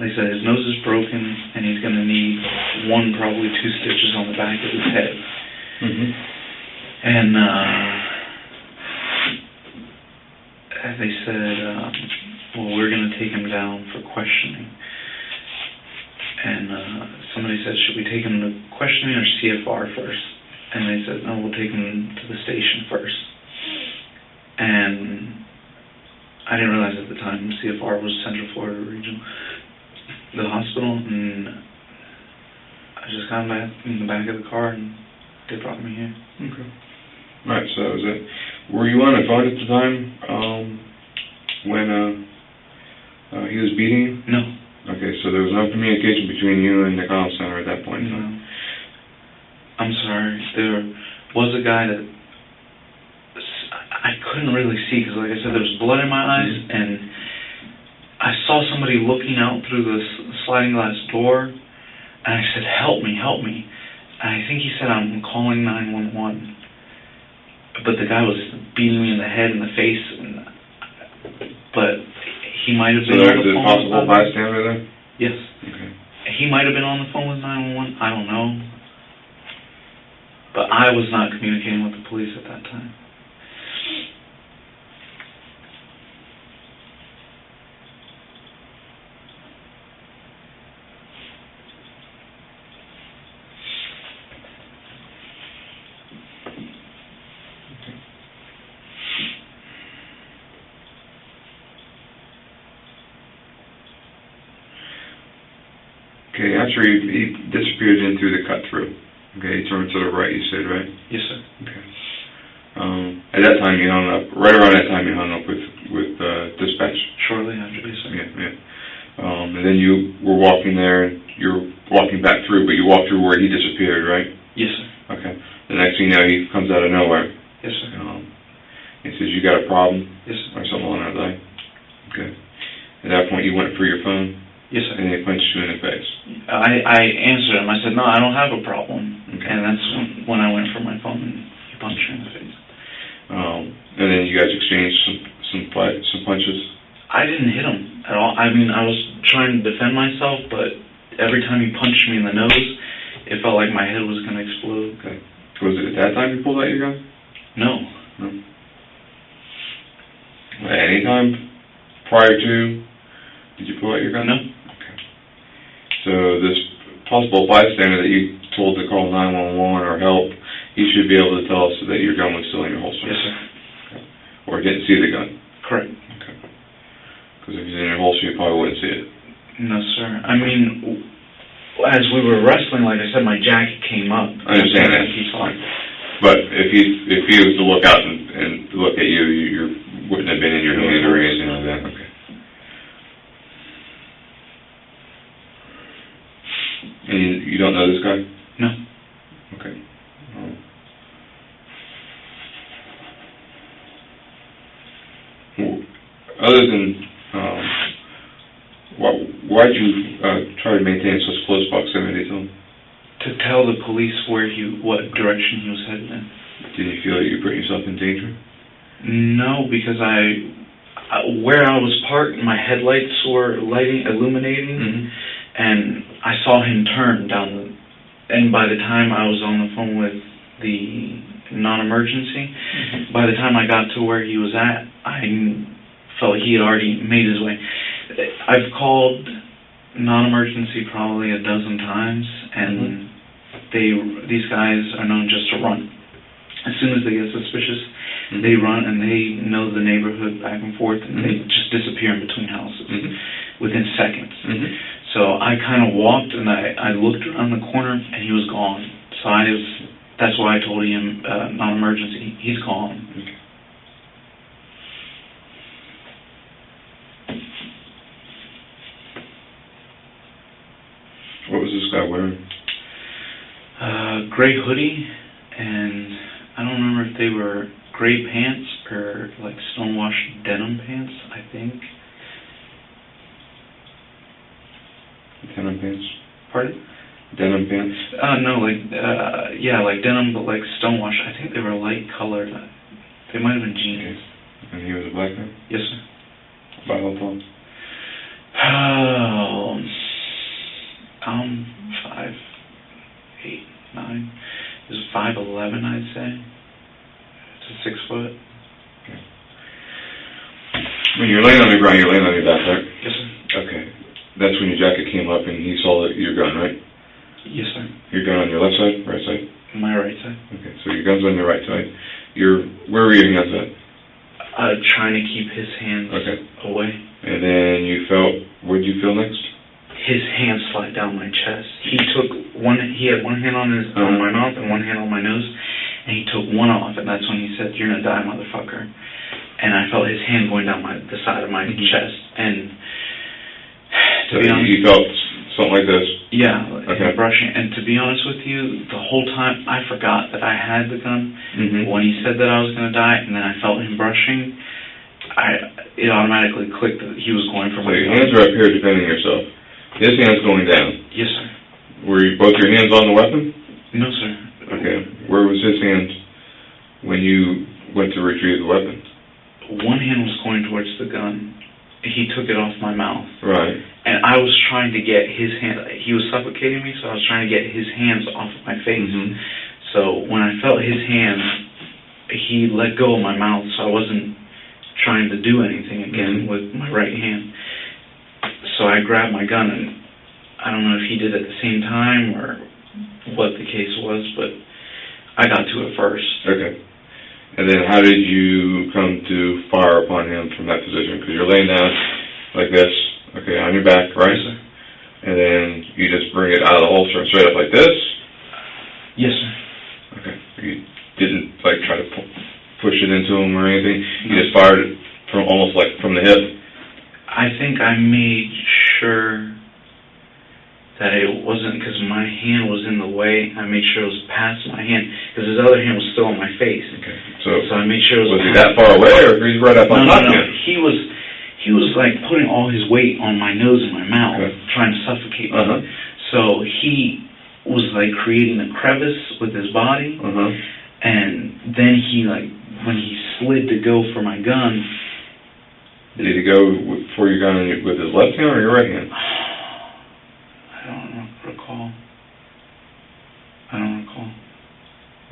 they said his nose is broken and he's going to need one, probably two stitches on the back of his head. Mm-hmm. And uh, they said, um, well, we're going to take him down for questioning. And uh, somebody said, should we take him to questioning or C F R first? And they said, no, we'll take him to the station first. And I didn't realize at the time C F R was Central Florida Regional, the hospital. And I just got back in the back of the car, and they brought me here. Okay. All right, so that was it. Were you on a phone at the time um, when uh, uh, he was beating you? No. Okay, so there was no communication between you and the call center at that point in time? No. I'm sorry. There was a guy that I couldn't really see because, like I said, there was blood in my eyes, mm-hmm. and I saw somebody looking out through the sliding glass door, and I said, help me, help me. And I think he said, I'm calling nine one one. But the guy was beating me in the head and the face, and, but he might have been so on the phone. So there's a possible bystander there? Yes. Okay. He might have been on the phone with nine one one. I don't know. But I was not communicating with the police at that time. Okay, actually, he disappeared in through the cut-through. Okay, he turned to the right, you said, right? Yes, sir. Okay. Um, at that time, you hung up, right around that time, you hung up with, with uh, dispatch. Shortly after, yes, sir. Yeah, yeah. Um, and then you were walking there, you were walking back through, but you walked through where he disappeared, right? Yes, sir. Okay. The next thing you know, he comes out of nowhere. Yes, sir. Um, he says, you got a problem? Yes, sir. Or something along that line. Okay. At that point, you went for your phone? Yes, sir. And they punched you in the face? I, I answered him. I said, no, I don't have a problem. Okay. And that's when, when I went for my phone, and he punched me in the face. Um, and then you guys exchanged some, some, some punches? I didn't hit him at all. I mean, I was trying to defend myself, but every time he punched me in the nose, it felt like my head was going to explode. Okay. Was it at that time you pulled out your gun? No. No. At any time prior to, did you pull out your gun? No. Okay. So this possible bystander that you told to call nine one one or help, you should be able to tell us that your gun was still in your holster. Yes, sir. Okay. Or didn't see the gun. Correct. Because if you didn't also, you probably wouldn't see it. No, sir. I mean, as we were wrestling, like I said, my jacket came up. I understand that. He saw it. But if he if he was to look out and, and look at you, you, you wouldn't have been in your hand or anything like that. Okay. And you, you don't know this guy? No. Okay. Um, well, other than. Um, why, why'd you uh, try to maintain such close proximity to him? To tell the police where he, what direction he was headed in. Did you feel that you put yourself in danger? No, because I, I where I was parked, my headlights were lighting, illuminating, mm-hmm. and I saw him turn down the, and by the time I was on the phone with the non-emergency, mm-hmm. by the time I got to where he was at, I felt he had already made his way. I've called non-emergency probably a dozen times, and mm-hmm. they these guys are known just to run. As soon as they get suspicious, mm-hmm. they run, and they know the neighborhood back and forth, and mm-hmm. they just disappear in between houses mm-hmm. within seconds. Mm-hmm. So I kind of walked, and I, I looked around the corner, and he was gone. So I was, that's why I told him, uh, non-emergency, he's gone. Okay. What was this guy wearing? Uh, gray hoodie, and I don't remember if they were gray pants or like stonewashed denim pants, I think. Denim pants? Pardon? Denim pants? Uh, no, like, uh, yeah, like denim, but like stonewashed. I think they were light colored. They might have been jeans. Okay. And he was a black man? Yes, sir. By how long? Oh... Um, five, eight, nine. It was five eleven, I'd say. It's a six foot. Okay. When you're laying on the ground, you're laying on your back, right? Yes, sir. Okay. That's when your jacket came up and he saw that your gun, right? Yes, sir. Your gun on your left side, right side? My right side. Okay, so your gun's on your right side. You're, where were your hands at? Uh, trying to keep his hands okay. away. And then you felt, what did you feel next? His hand slid down my chest. He took one. He had one hand on his uh-huh. on my mouth and one hand on my nose, and he took one off, and that's when he said, "You're gonna die, motherfucker." And I felt his hand going down my the side of my mm-hmm. chest, and to so be honest, you felt something like this. Yeah, okay. brushing. And to be honest with you, the whole time I forgot that I had the gun mm-hmm. when he said that I was gonna die, and then I felt him brushing. I it automatically clicked that he was going for my. So your hands are up here defending yourself. His hand's going down. Yes, sir. Were you, both your hands on the weapon? No, sir. Okay. Where was his hand when you went to retrieve the weapon? One hand was going towards the gun. He took it off my mouth. Right. And I was trying to get his hand. He was suffocating me, so I was trying to get his hands off of my face. Mm-hmm. So when I felt his hand, he let go of my mouth, so I wasn't trying to do anything again mm-hmm. with my right hand. So I grabbed my gun, and I don't know if he did at the same time or what the case was, but I got to it first. Okay. And then how did you come to fire upon him from that position? Because you're laying down like this, okay, on your back, right? Yes, sir. And then You just bring it out of the holster and straight up like this? Yes, sir. Okay. You didn't, like, try to pu- push it into him or anything? You no. just fired it from almost, like, from the hip? I think I made sure that it wasn't, because my hand was in the way. I made sure it was past my hand, because his other hand was still on my face. Okay. So, so I made sure it was Was he that far away, or he's right up on top of you? No, no, no. He was... He was like putting all his weight on my nose and my mouth, okay. trying to suffocate me. Uh-huh. So he was like creating a crevice with his body, uh-huh. and then he like when he slid to go for my gun. Did he go for your gun with his left hand or your right hand? I don't recall. I don't recall.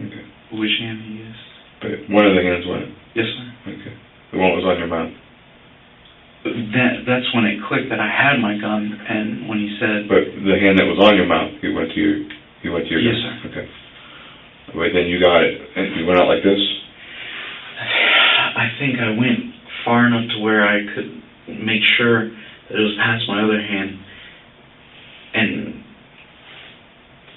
Okay. Which hand he used? But one of the hands went. Yes, sir. Okay. The one that was on your mouth. That, that's when it clicked that I had my gun, and when he said... But the hand that was on your mouth, he went to your, he went to your yes, gun? Yes, sir. Okay. But then you got it, and you went out like this? I think I went far enough to where I could make sure that it was past my other hand, and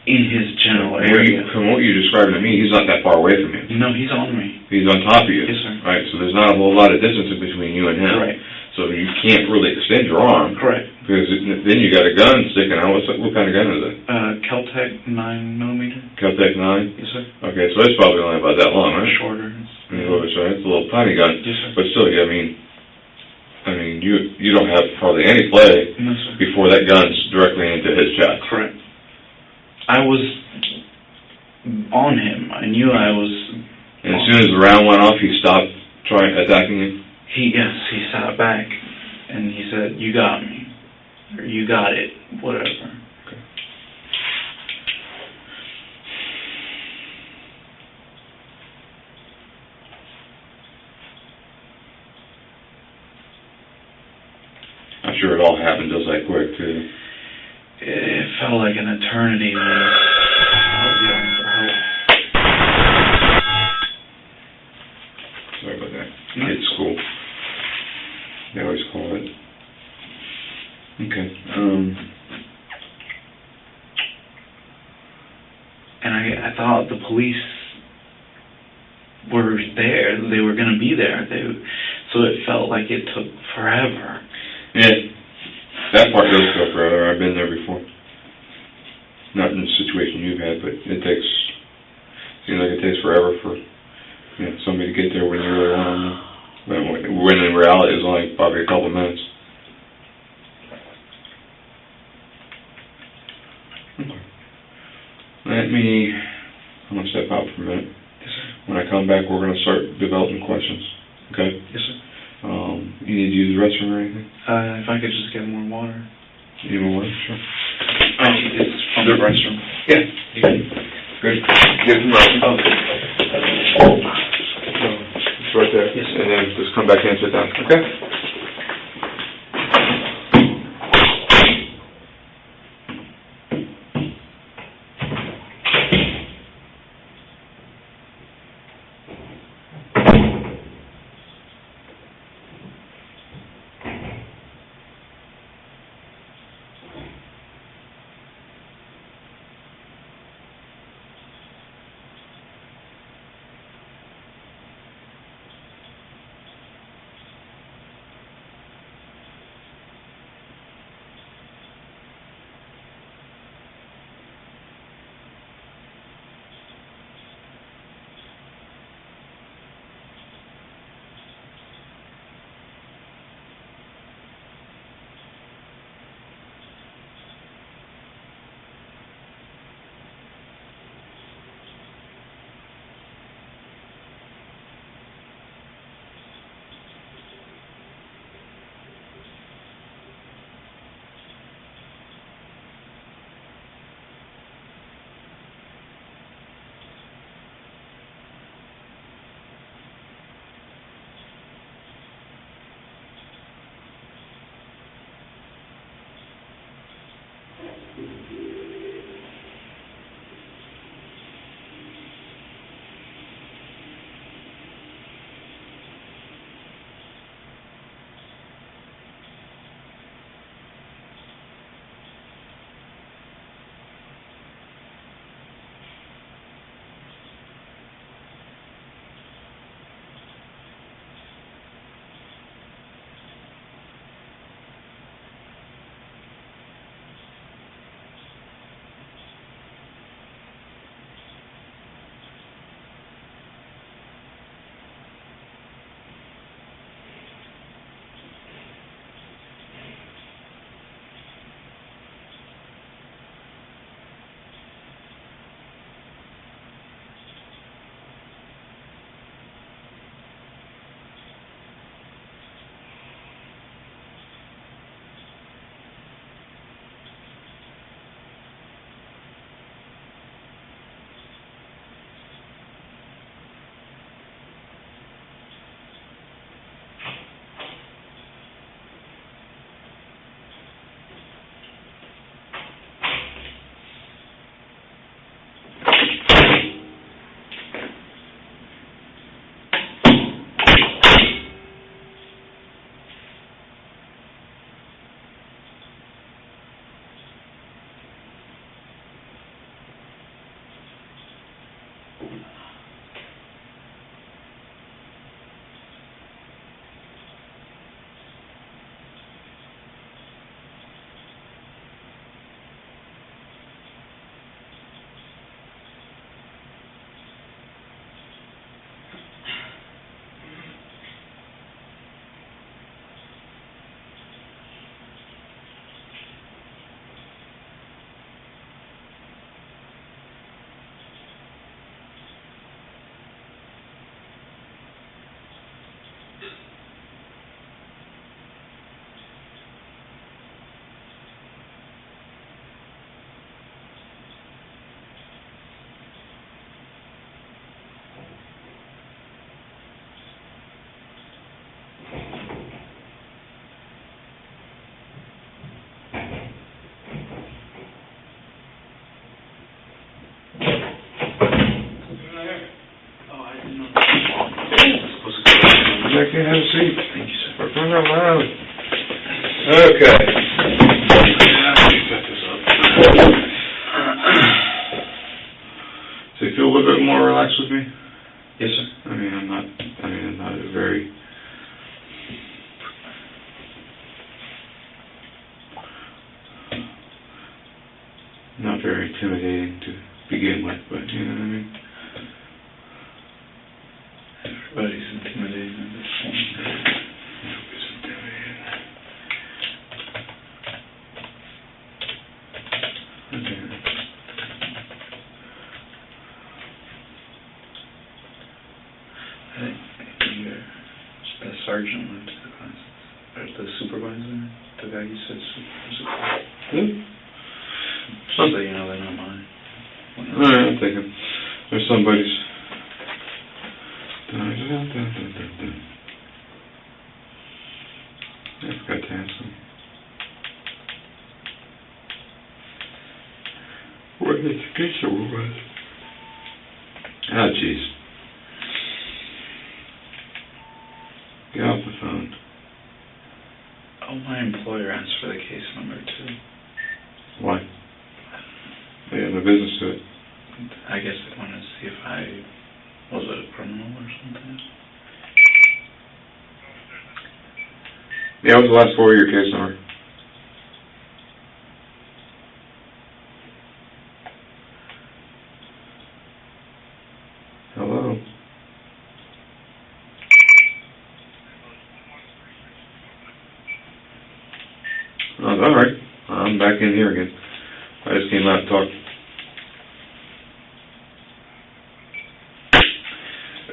in his general well, area. You, from what you're describing to me, he's not that far away from you. No, he's on me. He's on top of you. Yes, sir. Right, so there's not a whole lot of distance in between you and him. Right. So you can't really extend your arm. Correct. Because it, then you got a gun sticking out. What's, what kind of gun is it? Uh, Keltec nine millimeter. Keltec nine? Yes, sir. Okay, so it's probably only about that long, right? Shorter. It's, yeah. it's a little tiny gun. Yes, sir. But still, I mean, I mean, you you don't have hardly any play no, sir. Before that gun's directly into his chest. Correct. I was on him. I knew I was And as soon as the round went off, he stopped trying attacking you? He, yes, he sat back, and he said, you got me, or you got it, whatever. Okay. I'm sure it all happened just that quick, too. It, it felt like an eternity when I was yelling for help. Sorry about that. No. It's cool. They always call it. Okay. Um, and I, I thought the police were there. They were going to be there. They, so it felt like it took forever. Yeah. That part does go forever. I've been there before. Not in the situation you've had, but it takes, seems like it takes forever for you know, somebody to get there when you really want them. Um, When in reality, it was only probably a couple of minutes. Okay. Let me, I'm going to step out for a minute. Yes, sir. When I come back, we're going to start developing questions. Okay? Yes, sir. Um, you need to use the restroom or anything? Uh, if I could just get more water. You need more water? Sure. Um, it's from the restroom. Yeah. Good. Get it from the restroom. Oh. Right there. Yes, and then just come back and sit down. Okay? Okay, have a seat, please. We're going around. Okay. So you feel a little bit more relaxed with me? Yes, sir. I mean, I'm not. I mean, I'm not a very. Not very intimidating to begin with, but you know what I mean? Everybody's intimidating at this point. Everybody's intimidating. Okay. I think your best sergeant went to the class, or the supervisor, the guy you said supervisor. Who? Just so you know, they're not mine. All right, I'm thinking. They're somebody's. Dun, dun, dun, dun, dun, dun. I forgot to ask them. Where did you get your woman? Oh, jeez. Get off the phone. Oh, my employer asked for the case number, too. Why? They had no business to it. I guess they wanted to see if I was a criminal or something. Yeah, what was the last four of your case number? Hello? Oh, alright. I'm back in here again. I just came out and talked.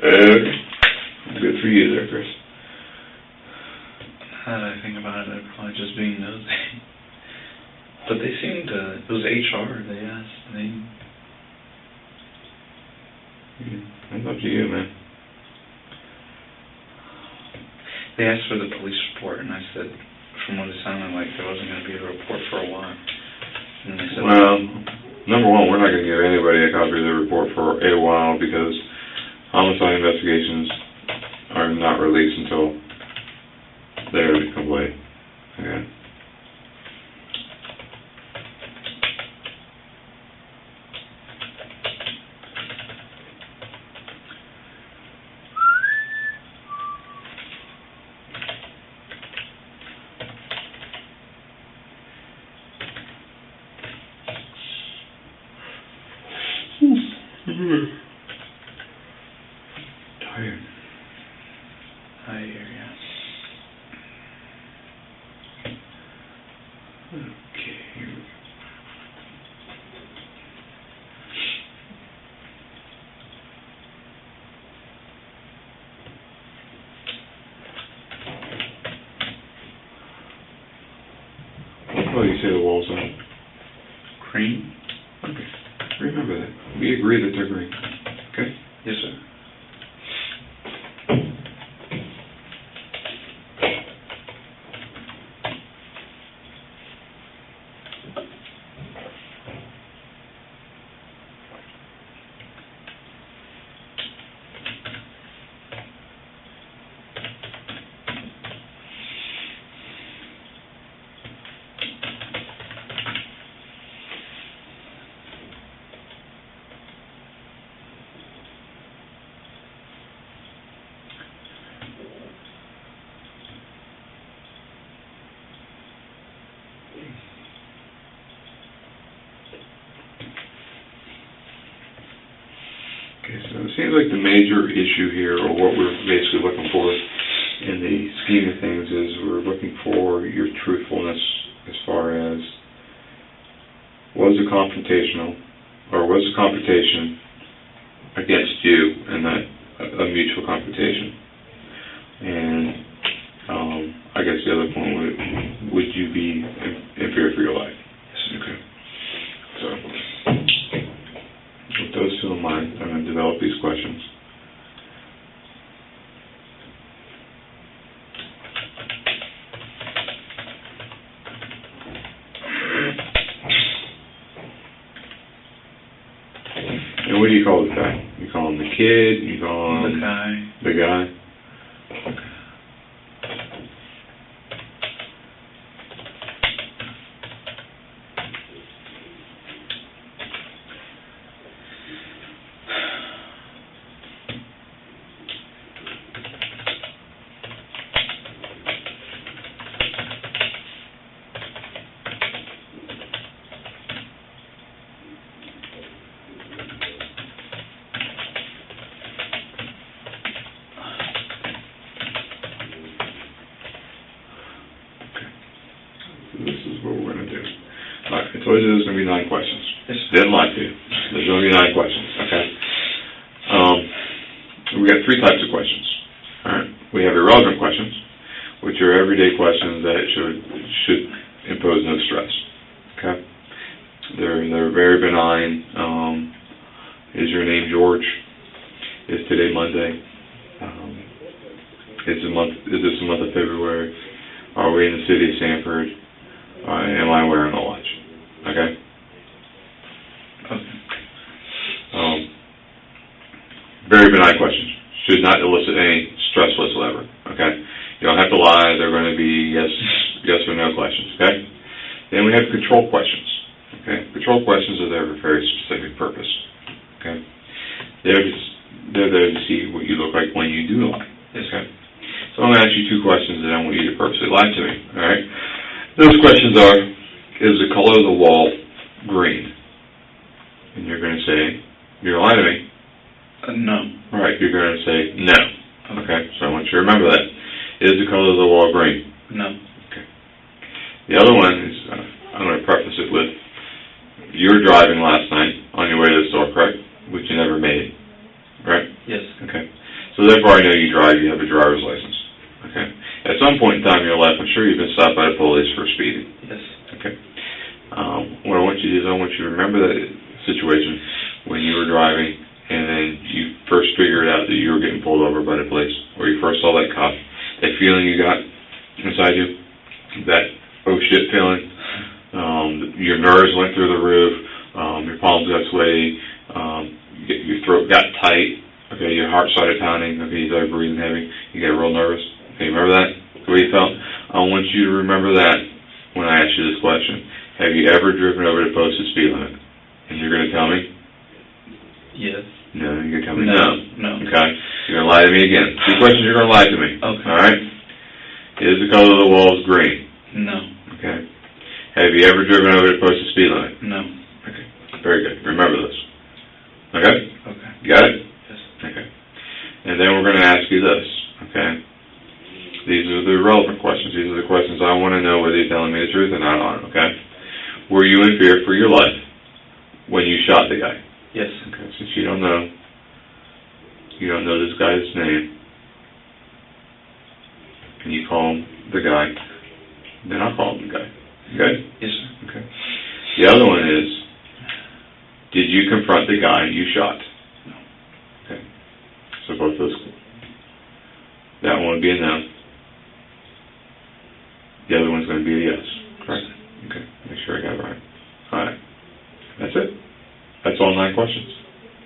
Uh, good for you there, Chris. Now that I think about it, they're probably just being nosy. But they seemed to, it was H R they asked, they... It's up to you, man. They asked for the police report, and I said, from what it sounded like, there wasn't going to be a report for a while. Well, number one, we're not going to give anybody a copy of the report for a while because homicide investigations are not released until they're complete. Okay. Like the major issue here, or what we're basically looking for in the scheme of things, is we're looking for your truthfulness as far as was it confrontational, or was the confrontation against you and not a mutual confrontation? And um, I guess the other point would would you be in fear for your life? Yes. Okay. So with those two in mind, I'm going to develop these questions. And what do you call this guy? You call him the kid? You call him the guy? The guy. quiz is going to be nine questions. Dead like to. There's going to be nine questions. Okay. Um, we got three types of questions. All right. We have irrelevant questions, which are everyday questions that should should impose no stress. Okay. They're they're very benign. Um, is your name George? Is today Monday? Um, is the month? Is this the month of February? Are we in the city of Sanford? Uh, am I wearing a watch? Okay. okay. Um, very benign questions. Should not elicit any stress whatsoever. Okay. You don't have to lie. They're going to be yes, yes or no questions. Okay. Then we have control questions. Okay. Control questions are there for a very specific purpose. Okay. They're just they're there to see what you look like when you do lie. Okay. So I'm going to ask you two questions, and I want you to purposely lie to me. All right. Those questions are, is the color of the wall green? And you're going to say, you're lying to me. Uh, no. All right, you're going to say no. Okay, so I want you to remember that. Is the color of the wall green? No. Okay. The other one is, uh, I'm going to preface it with, you were driving last night on your way to the store, correct? Which you never made, right? Yes. Okay. So therefore I know you drive, you have a driver's license. Okay. At some point in time in your life, I'm sure you've been stopped by the police for speeding. Yes. Okay. Um, what I want you to do is I want you to remember that situation when you were driving and then you first figured out that you were getting pulled over by the police, or you first saw that cop, that feeling you got inside you, that oh shit feeling. Um, your nerves went through the roof, um, your palms got sweaty, um, your throat got tight, okay, your heart started pounding, okay, you started breathing heavy, you got real nervous. Okay, remember that? The way you felt? I want you to remember that when I ask you this question. Have you ever driven over the posted speed limit? And you're going to tell me? Yes. No, you're going to tell me no. No. no. Okay? You're going to lie to me again. Two questions you're going to lie to me. Okay. All right? Is the color of the walls green? No. Okay. Have you ever driven over the posted speed limit? No. Okay. Very good. Remember this. Okay? Okay. You got it? Yes. Okay. And then we're going to ask you this. Okay? These are the relevant questions. These are the questions I want to know whether you're telling me the truth or not on, okay? Were you in fear for your life when you shot the guy? Yes. Okay, since you don't know, you don't know this guy's name, and you call him the guy, then I'll call him the guy. Okay? Yes, sir. Okay. The other one is, did you confront the guy you shot? No. Okay. So both those, that one would be a no. The other one's going to be a yes. Correct? Okay. Make sure I got it right. All right. That's it. That's all nine questions.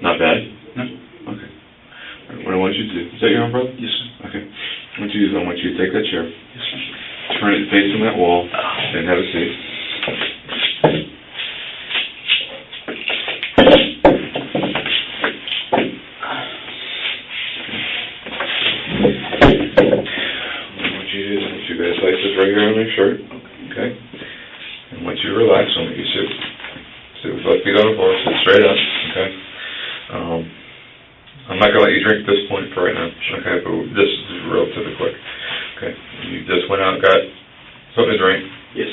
Not bad? No. Okay. All right, what I want you to do. Is that your umbrella? Yes, sir. Okay. What you do is I want you to take that chair. Yes, sir. Turn it facing that wall and have a seat. Shirt, okay, and once you relax on it, you sit, sit with both feet on the floor, sit straight up, okay. Um, I'm not going to let you drink at this point for right now, okay, but this is relatively quick, okay. You just went out and got something to drink. Yes.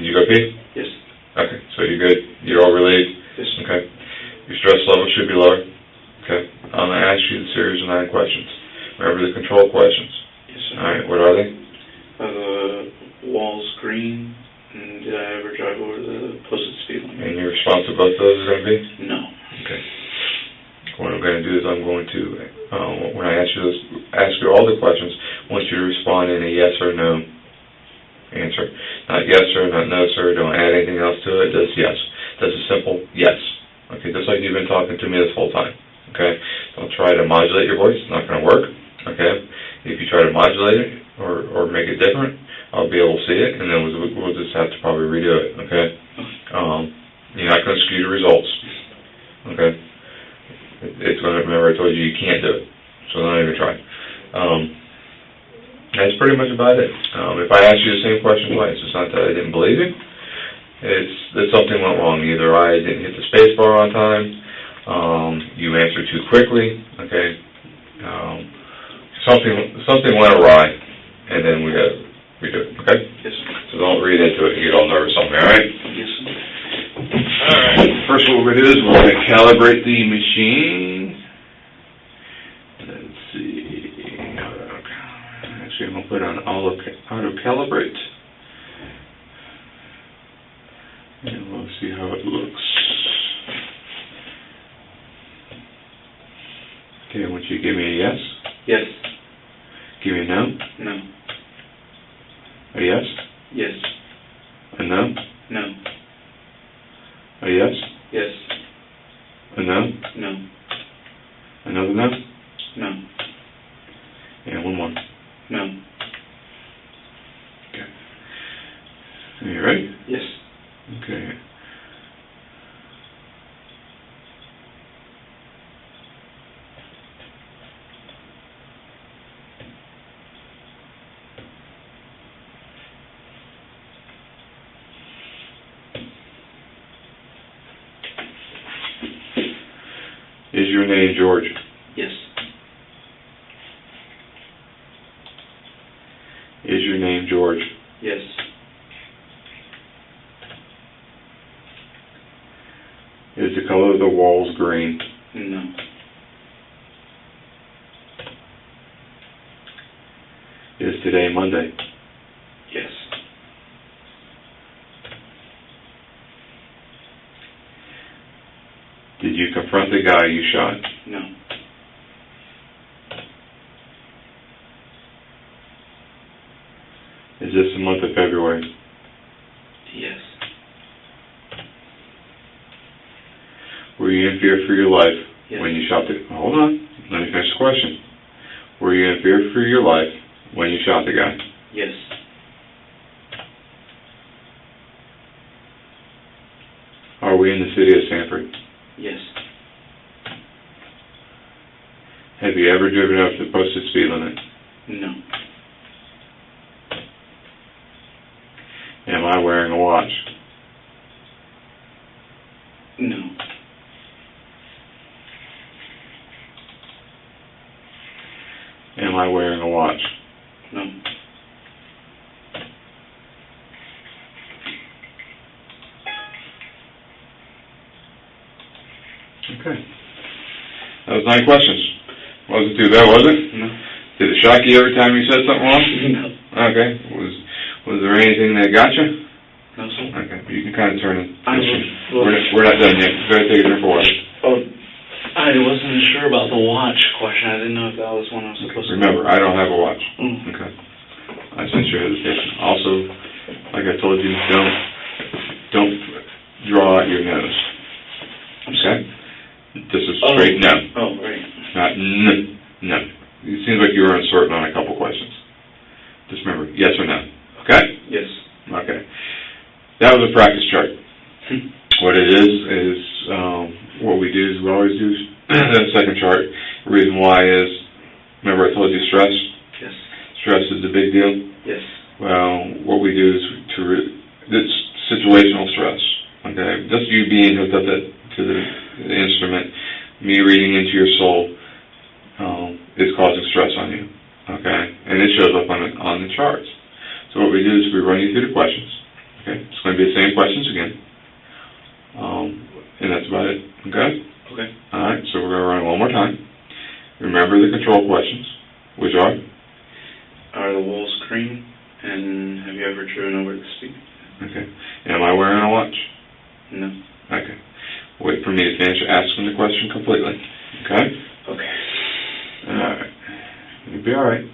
Did you go pee? Yes. Okay, so you're good, you're all relieved? Yes. Okay. Your stress level should be lower, okay. I'm going to ask you a series of nine questions. Remember the control questions. Yes, sir. All right, what are they? Uh... Walls green, and did I ever drive over the posted speed limit? And your response to both those is going to be? No. Okay. What I'm going to do is I'm going to, uh, when I ask you this, ask you all the questions, I want you to respond in a yes or no answer. Not yes, sir, not no, sir, don't add anything else to it, just yes. That's a simple yes. Okay, just like you've been talking to me this whole time. Okay? Don't try to modulate your voice, it's not going to work. Okay? If you try to modulate it or, or make it different, I'll be able to see it, and then we'll, we'll just have to probably redo it, okay? Um, you're not going to skew the results, okay? It's going to, remember I told you, you can't do it, so don't even try. Um, that's pretty much about it. Um, if I ask you the same question twice, it's not that I didn't believe you, it's that something went wrong. Either I didn't hit the space bar on time, um, you answered too quickly, okay? Um, something, something went awry, and then we got... We do it, okay? Yes, sir. So don't read into it and get all nervous on me, all right? Yes, sir. All right. First, what we're going to do is we're going to calibrate the machine. Let's see. Actually, I'm going to put on auto-calibrate. And we'll see how it looks. Okay, I want you to give me a yes. Yes. Give me a no. No. A yes? Yes. A no? No. A yes? Yes. A no? No. Another no? No. And one more. No. Okay. Are you ready? Yes. Okay. Is your name George? Yes. Is your name George? Yes. Is the color of the walls green? No. Is today Monday? Yes. Did you confront the guy you shot? No. Is this the month of February? Yes. Were you in fear for your life yes. when you shot the... Hold on. Let me finish the question. Were you in fear for your life when you shot the guy? Yes. Are we in the city of Sanford? Yes. Have you ever driven up to the posted speed limit? No. Am I wearing a watch? No. Am I wearing a watch? No. Okay. That was nine questions. Wasn't too bad, was it? No. Did it shock you every time you said something wrong? No. Okay. Was was there anything that got you? No, sir. Okay. You can kind of turn it. I was, well, we're, we're not done yet. Go ahead and take it there for us. Oh, I wasn't sure about the watch question. I didn't know if that was one I was supposed okay. to. Remember, I don't have a watch. Mm. Okay. I sense your hesitation. Also, like I told you, don't don't draw out your nose. Okay. This is straight oh. no. Oh, right. Not no. No. It seems like you were uncertain on a couple questions. Just remember, yes or no. Okay? Yes. Okay. That was a practice chart. What it is, is um, what we do is we always do that second chart. The reason why is, remember I told you stress? Yes. Stress is a big deal? Yes. Well, what we do is to, re it's situational stress. Okay? Just you being hooked up that to the, the instrument, me reading into your soul um, is causing stress on you, okay? And it shows up on the, on the charts. So what we do is we run you through the questions, okay? It's going to be the same questions again, um, and that's about it, okay? Okay. All right, so we're going to run it one more time. Remember the control questions, which are? Are the walls green, and have you ever driven over the speed? Okay. Am I wearing a watch? No. Okay. Wait for me to finish asking the question completely. Okay? Okay. All right. You'll be all right.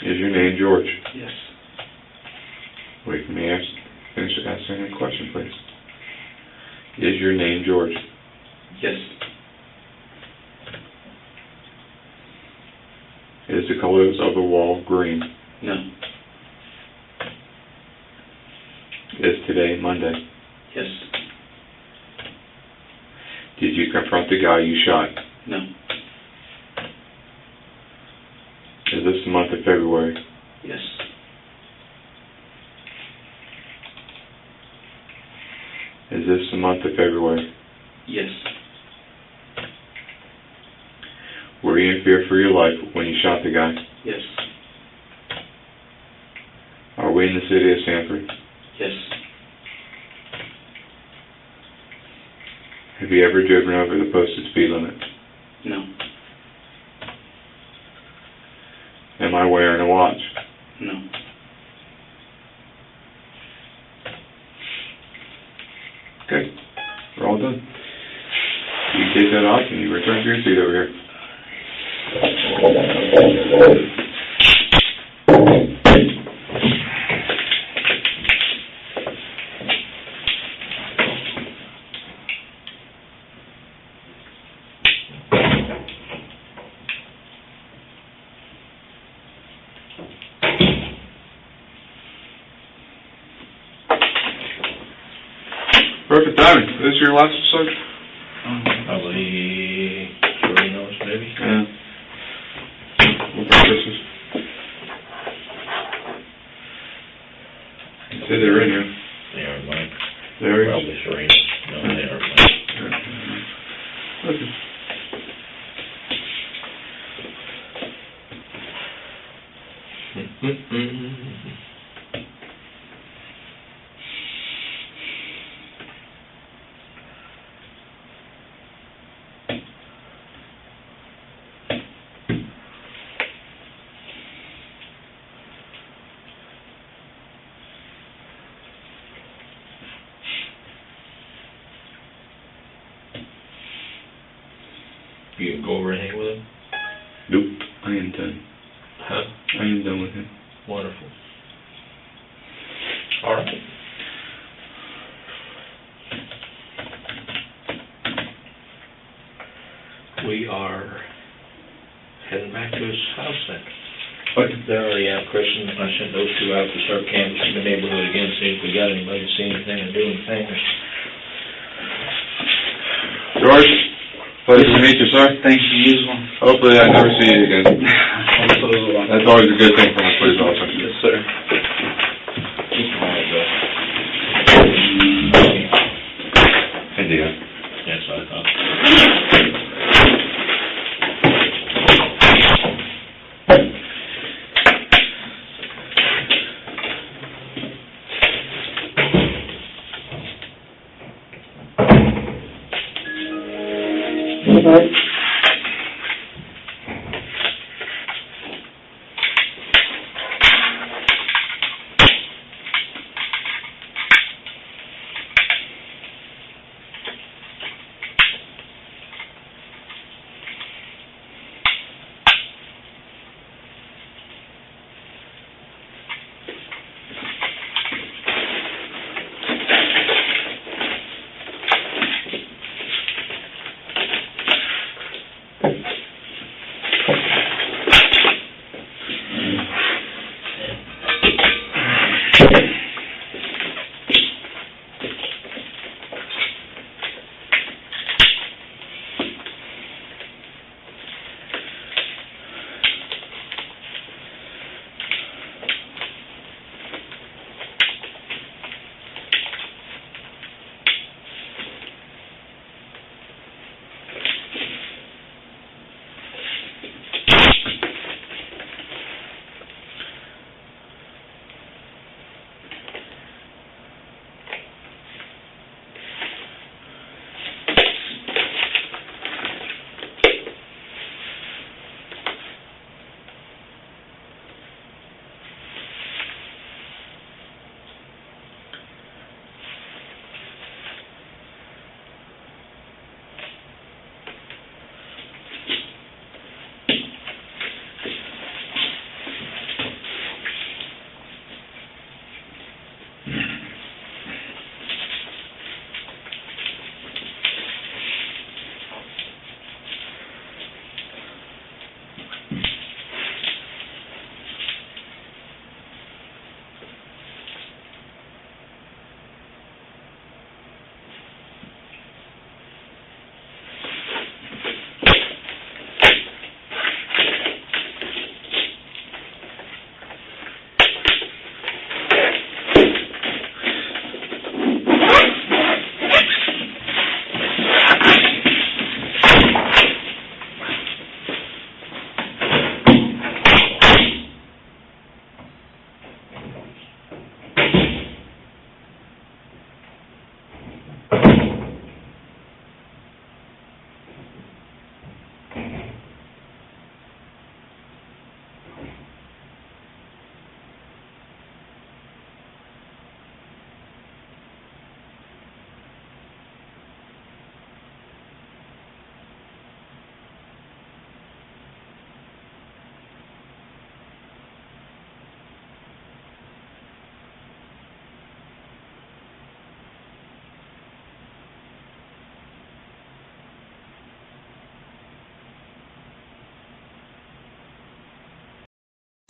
Is your name George? Yes. Wait for me to ask, finish asking the question, please. Is your name George? Yes. Is the color of the wall green? No. Is today Monday? Yes. Did you confront the guy you shot? No. Is this the month of February? Yes. Is this the month of February? Yes. Were you in fear for your life when you shot the guy? Yes. Are we in the city of Sanford? Yes. Have you ever driven over the posted speed limit? No. Am I wearing a watch? No. Okay, we're all done. You can take that off and you return to your seat over here. Perfect timing. Is this your last episode? Um, probably three hours, maybe. Yeah. They're in here. They are mine. They're probably serene. No, they are mine. Okay. You can go over and hang with him? Nope, I am done. Huh? I am done with him. Wonderful. All right. We are heading back to his house then. Okay. They're already out, Christian. I sent those two out to start canvassing the neighborhood again, see if we got anybody to see anything or do anything. George? Pleasure to meet you, sir. Thank you. Hopefully I never see you again. That's always a good thing for my police officer. Yes, sir. Hey, Diego. Yes, I thought.